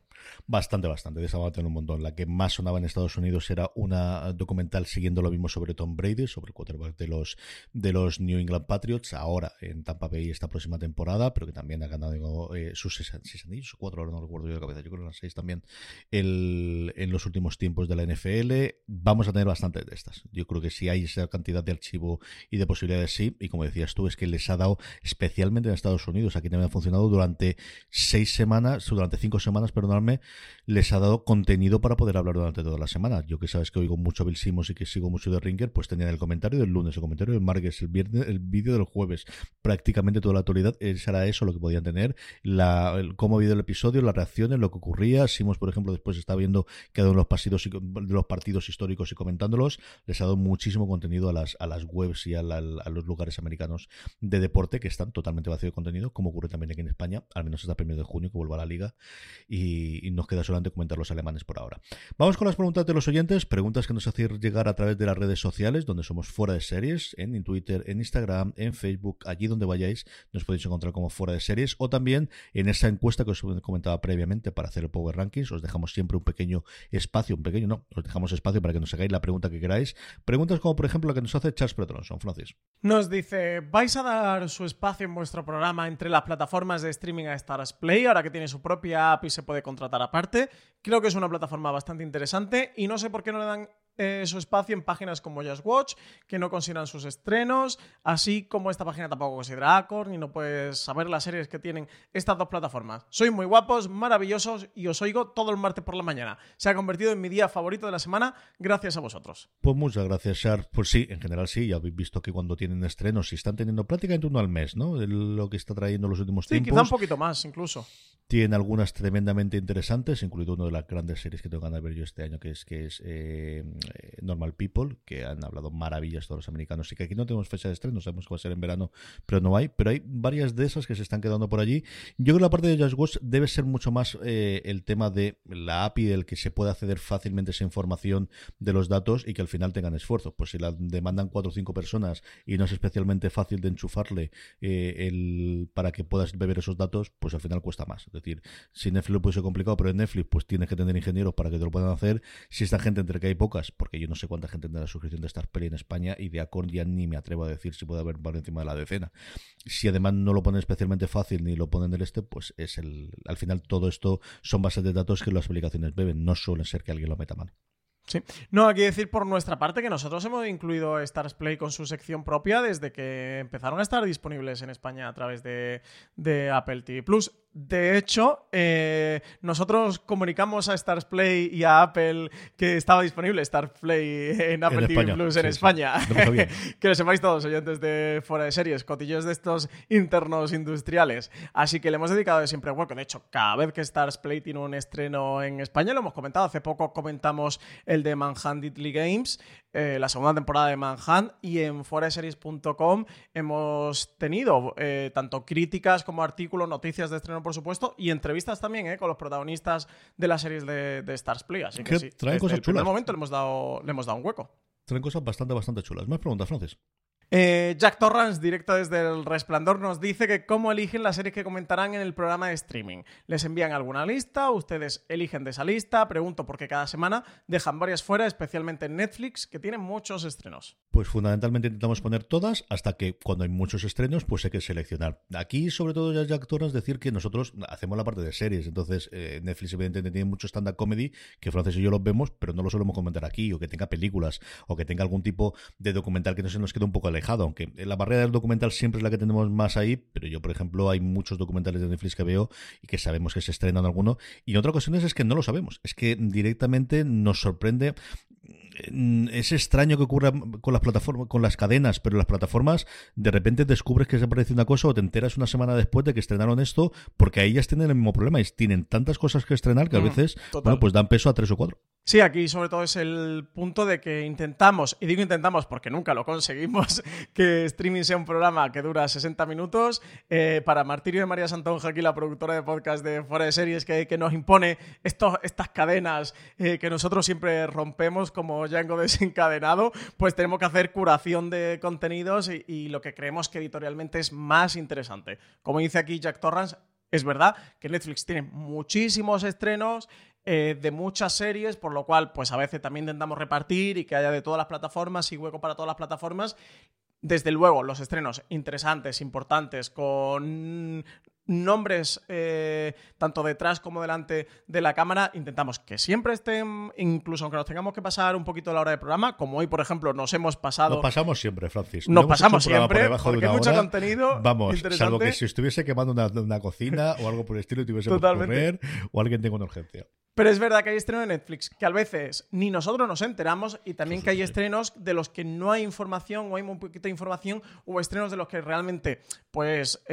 Bastante. De esa va a tener un montón. La que más sonaba en Estados Unidos era una documental siguiendo lo mismo sobre Tom Brady, sobre el quarterback de los New England Patriots, ahora en Tampa Bay esta próxima temporada, pero que también ha ganado sus 6 anillos, 4, ahora no recuerdo yo, yo creo que las 6 también en los últimos tiempos de la NFL. Vamos a tener bastantes de estas. Yo creo que sí hay esa cantidad de archivo y de posibilidades, sí, y como decías tú, es que les ha dado, especialmente en Estados Unidos, aquí también ha funcionado durante 5 semanas, perdonadme, les ha dado contenido para poder hablar durante toda la semana. Yo que sabes que oigo mucho Bill Simmons y que sigo mucho de Ringer, pues tenían el comentario del lunes, el comentario del martes, el viernes, el vídeo del jueves, prácticamente toda la actualidad era eso lo que podían tener, cómo ha habido el episodio, las reacciones, lo que ocurría. Simos, por ejemplo, después está viendo cada uno de los pasillos de los partidos históricos y comentándolos. Les ha dado muchísimo contenido a las webs y a los lugares americanos de deporte, que están totalmente vacíos de contenido, como ocurre también aquí en España, al menos hasta el 1 de junio, que vuelva a la liga, y nos queda solamente comentar los alemanes por ahora. Vamos con las preguntas de los oyentes, preguntas que nos hacéis llegar a través de las redes sociales, donde somos Fuera de Series, en Twitter, en Instagram, en Facebook, allí donde vayáis nos podéis encontrar como Fuera de Series, o también en esa encuesta que os comentaba previamente para hacer el Power Rankings. Os dejamos siempre os dejamos espacio para que nos hagáis la pregunta que queráis. Preguntas como, por ejemplo, la que nos hace Charles Pretronson. Francis nos dice: ¿vais a dar su espacio en vuestro programa entre las plataformas de streaming a Stars Play, ahora que tiene su propia app y se puede contratar aparte? Creo que es una plataforma bastante interesante y no sé por qué no le dan su espacio en páginas como Just Watch, que no consideran sus estrenos, así como esta página tampoco considera Acorn y no puedes saber las series que tienen estas dos plataformas. Sois muy guapos, maravillosos y os oigo todo el martes por la mañana. Se ha convertido en mi día favorito de la semana gracias a vosotros. Pues muchas gracias, Char. Pues sí, en general sí, ya habéis visto que cuando tienen estrenos, si están teniendo prácticamente uno al mes, ¿no? Lo que está trayendo los últimos tiempos. Sí, quizá un poquito más incluso. Tienen algunas tremendamente interesantes, incluido una de las grandes series que tengo ganas de ver yo este año, que es Normal People, que han hablado maravillas todos los americanos. Así que aquí no tenemos fecha de estreno, sabemos que va a ser en verano, pero no hay. Pero hay varias de esas que se están quedando por allí. Yo creo que la parte de Just Watch debe ser mucho más el tema de la API, el que se pueda acceder fácilmente a esa información de los datos y que al final tengan esfuerzo. Pues si la demandan 4 o 5 personas y no es especialmente fácil de enchufarle para que puedas beber esos datos, pues al final cuesta más. Es decir, si Netflix lo puede ser complicado, pero en Netflix pues tienes que tener ingenieros para que te lo puedan hacer. Si esta gente, entre que hay pocas, porque yo no sé cuánta gente tendrá la suscripción de Star Play en España, y de Acord ya ni me atrevo a decir si puede haber por encima de la decena. Si además no lo ponen especialmente fácil ni lo ponen del este, pues es el al final todo esto son bases de datos que las aplicaciones beben, no suelen ser que alguien lo meta mano. Sí. No, hay que decir por nuestra parte que nosotros hemos incluido Stars Play con su sección propia desde que empezaron a estar disponibles en España a través de Apple TV Plus. De hecho, nosotros comunicamos a Stars Play y a Apple que estaba disponible Stars Play en Apple en TV España, Plus en España. Sí. Que lo sepáis todos, oyentes de Fuera de Series, cotillos de estos internos industriales. Así que le hemos dedicado de siempre hueco. De hecho, cada vez que Stars Play tiene un estreno en España, lo hemos comentado. Hace poco comentamos el de Manhunt Games, la segunda temporada de Manhunt, y en fueradeseries.com hemos tenido tanto críticas como artículos, noticias de estreno, por supuesto, y entrevistas también con los protagonistas de las series de Stars Play. Así que sí, traen cosas chulas. En el momento le hemos dado un hueco. Traen cosas bastante chulas. Más preguntas, Francis. Jack Torrance, directo desde El Resplandor, nos dice que cómo eligen las series que comentarán en el programa de streaming. ¿Les envían alguna lista? ¿Ustedes eligen de esa lista? Pregunto porque cada semana dejan varias fuera, especialmente en Netflix, que tiene muchos estrenos. Pues fundamentalmente intentamos poner todas, hasta que cuando hay muchos estrenos, pues hay que seleccionar. Aquí, sobre todo, ya Jack Torrance decir que nosotros hacemos la parte de series. Entonces, Netflix evidentemente tiene mucho stand-up comedy, que Francis y yo los vemos, pero no lo solemos comentar aquí, o que tenga películas, o que tenga algún tipo de documental que no se nos quede un poco alejado, aunque la barrera del documental siempre es la que tenemos más ahí, pero yo, por ejemplo, hay muchos documentales de Netflix que veo y que sabemos que se estrenan alguno, y en otras ocasiones es que no lo sabemos, es que directamente nos sorprende. Es extraño que ocurra con las plataformas, con las cadenas, pero las plataformas de repente descubres que se aparece una cosa o te enteras una semana después de que estrenaron esto, porque ahí ellas tienen el mismo problema y tienen tantas cosas que estrenar que a veces bueno, pues dan peso a 3 o 4. Sí, aquí sobre todo es el punto de que intentamos, y digo intentamos porque nunca lo conseguimos, que streaming sea un programa que dura 60 minutos. Para martirio de María Santonja, aquí la productora de podcast de Fuera de Series, que nos impone estas cadenas que nosotros siempre rompemos como Django desencadenado, pues tenemos que hacer curación de contenidos y lo que creemos que editorialmente es más interesante. Como dice aquí Jack Torrance, es verdad que Netflix tiene muchísimos estrenos, de muchas series, por lo cual pues a veces también intentamos repartir y que haya de todas las plataformas y hueco para todas las plataformas. Desde luego, los estrenos interesantes, importantes, con nombres tanto detrás como delante de la cámara, intentamos que siempre estén, incluso aunque nos tengamos que pasar un poquito la hora de programa, como hoy, por ejemplo, nos hemos pasado... Nos pasamos siempre, Francis. Nos pasamos siempre, porque hay mucho contenido. Vamos, salvo que si estuviese quemando una cocina o algo por el estilo y tuviese que correr o alguien tenga una urgencia. Pero es verdad que hay estrenos de Netflix que a veces ni nosotros nos enteramos, y también que hay estrenos de los que no hay información o hay muy poquita información, o estrenos de los que realmente pues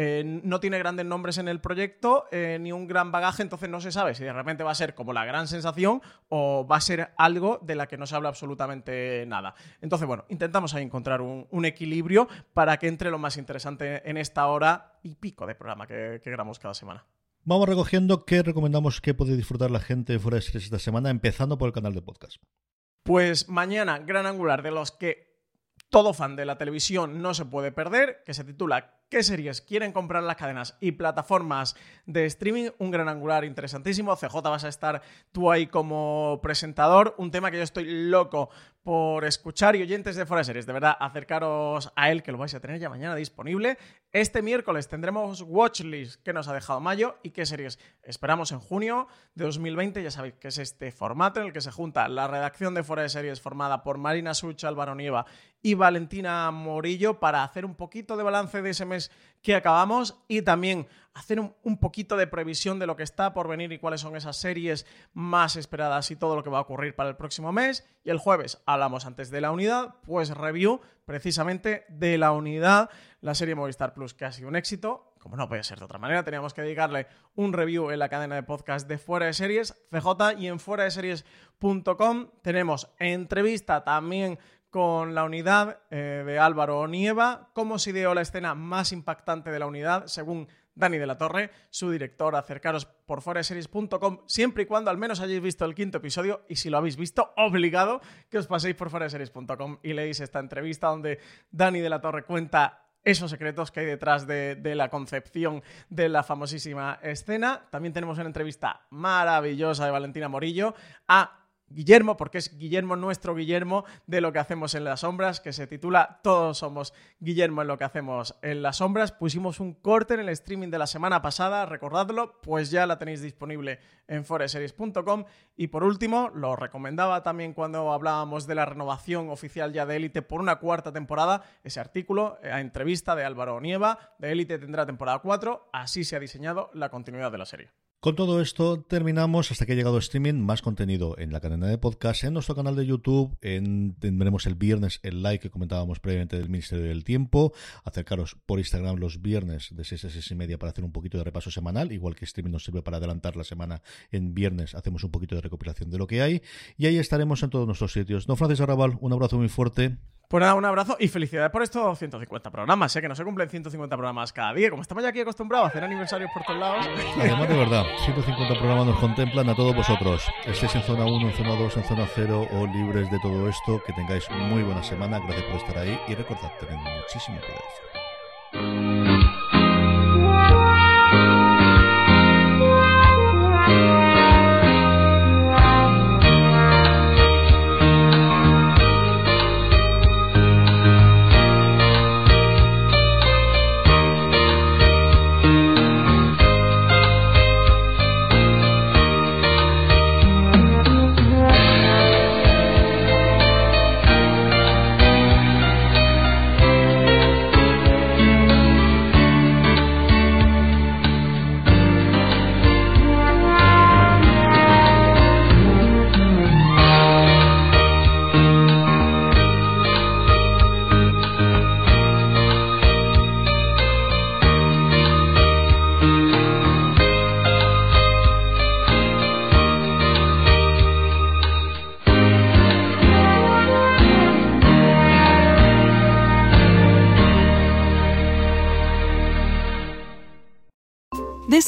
no tiene grandes nombres en el proyecto ni un gran bagaje, entonces no se sabe si de repente va a ser como la gran sensación o va a ser algo de la que no se habla absolutamente nada. Entonces, bueno, intentamos ahí encontrar un equilibrio para que entre lo más interesante en esta hora y pico de programa que grabamos cada semana. Vamos recogiendo qué recomendamos que puede disfrutar la gente de Fuera de Series esta semana, empezando por el canal de podcast. Pues mañana, gran angular de los que todo fan de la televisión no se puede perder, que se titula ¿Qué series quieren comprar las cadenas y plataformas de streaming? Un gran angular interesantísimo. CJ, vas a estar tú ahí como presentador. Un tema que yo estoy loco por escuchar, y oyentes de Fuera de Series, de verdad, acercaros a él, que lo vais a tener ya mañana disponible. Este miércoles tendremos Watchlist, que nos ha dejado mayo, y qué series esperamos en junio de 2020. Ya sabéis que es este formato en el que se junta la redacción de Fuera de Series, formada por Marina Such, Álvaro Nieva y Valentina Morillo, para hacer un poquito de balance de ese mes que acabamos y también hacer un poquito de previsión de lo que está por venir y cuáles son esas series más esperadas y todo lo que va a ocurrir para el próximo mes. Y el jueves hablamos antes de La Unidad, pues review precisamente de La Unidad, la serie Movistar Plus, que ha sido un éxito, como no podía ser de otra manera, teníamos que dedicarle un review en la cadena de podcast de Fuera de Series, CJ, y en fueradeseries.com tenemos entrevista también con La Unidad de Álvaro Nieva, cómo se ideó la escena más impactante de La Unidad, según Dani de la Torre, su director. Acercaros por fueradeseries.com siempre y cuando al menos hayáis visto el 5º episodio, y si lo habéis visto, obligado que os paséis por fueradeseries.com y leéis esta entrevista donde Dani de la Torre cuenta esos secretos que hay detrás de la concepción de la famosísima escena. También tenemos una entrevista maravillosa de Valentina Morillo a Guillermo, porque es Guillermo, nuestro Guillermo, de Lo que hacemos en las sombras, que se titula Todos somos Guillermo en Lo que hacemos en las sombras. Pusimos un corte en el streaming de la semana pasada, recordadlo, pues ya la tenéis disponible en foreseries.com. Y por último, lo recomendaba también cuando hablábamos de la renovación oficial ya de Élite por una 4ª temporada, ese artículo, la entrevista de Álvaro Nieva, de Élite tendrá temporada 4, así se ha diseñado la continuidad de la serie. Con todo esto terminamos. Hasta que ha llegado streaming, más contenido en la cadena de podcast, en nuestro canal de YouTube, tendremos el viernes el live que comentábamos previamente del Ministerio del Tiempo. Acercaros por Instagram los viernes de 6 a 6 y media para hacer un poquito de repaso semanal, igual que streaming nos sirve para adelantar la semana. En viernes hacemos un poquito de recopilación de lo que hay y ahí estaremos en todos nuestros sitios. Don Francis Arrabal, un abrazo muy fuerte. Pues nada, un abrazo y felicidades por estos 150 programas, que no se cumplen 150 programas cada día. Como estamos ya aquí acostumbrados a hacer aniversarios por todos lados. Además, de verdad, 150 programas nos contemplan a todos vosotros. Estéis en zona 1, en zona 2, en zona 0 o libres de todo esto. Que tengáis muy buena semana. Gracias por estar ahí y recordad, tened muchísimo cuidado. This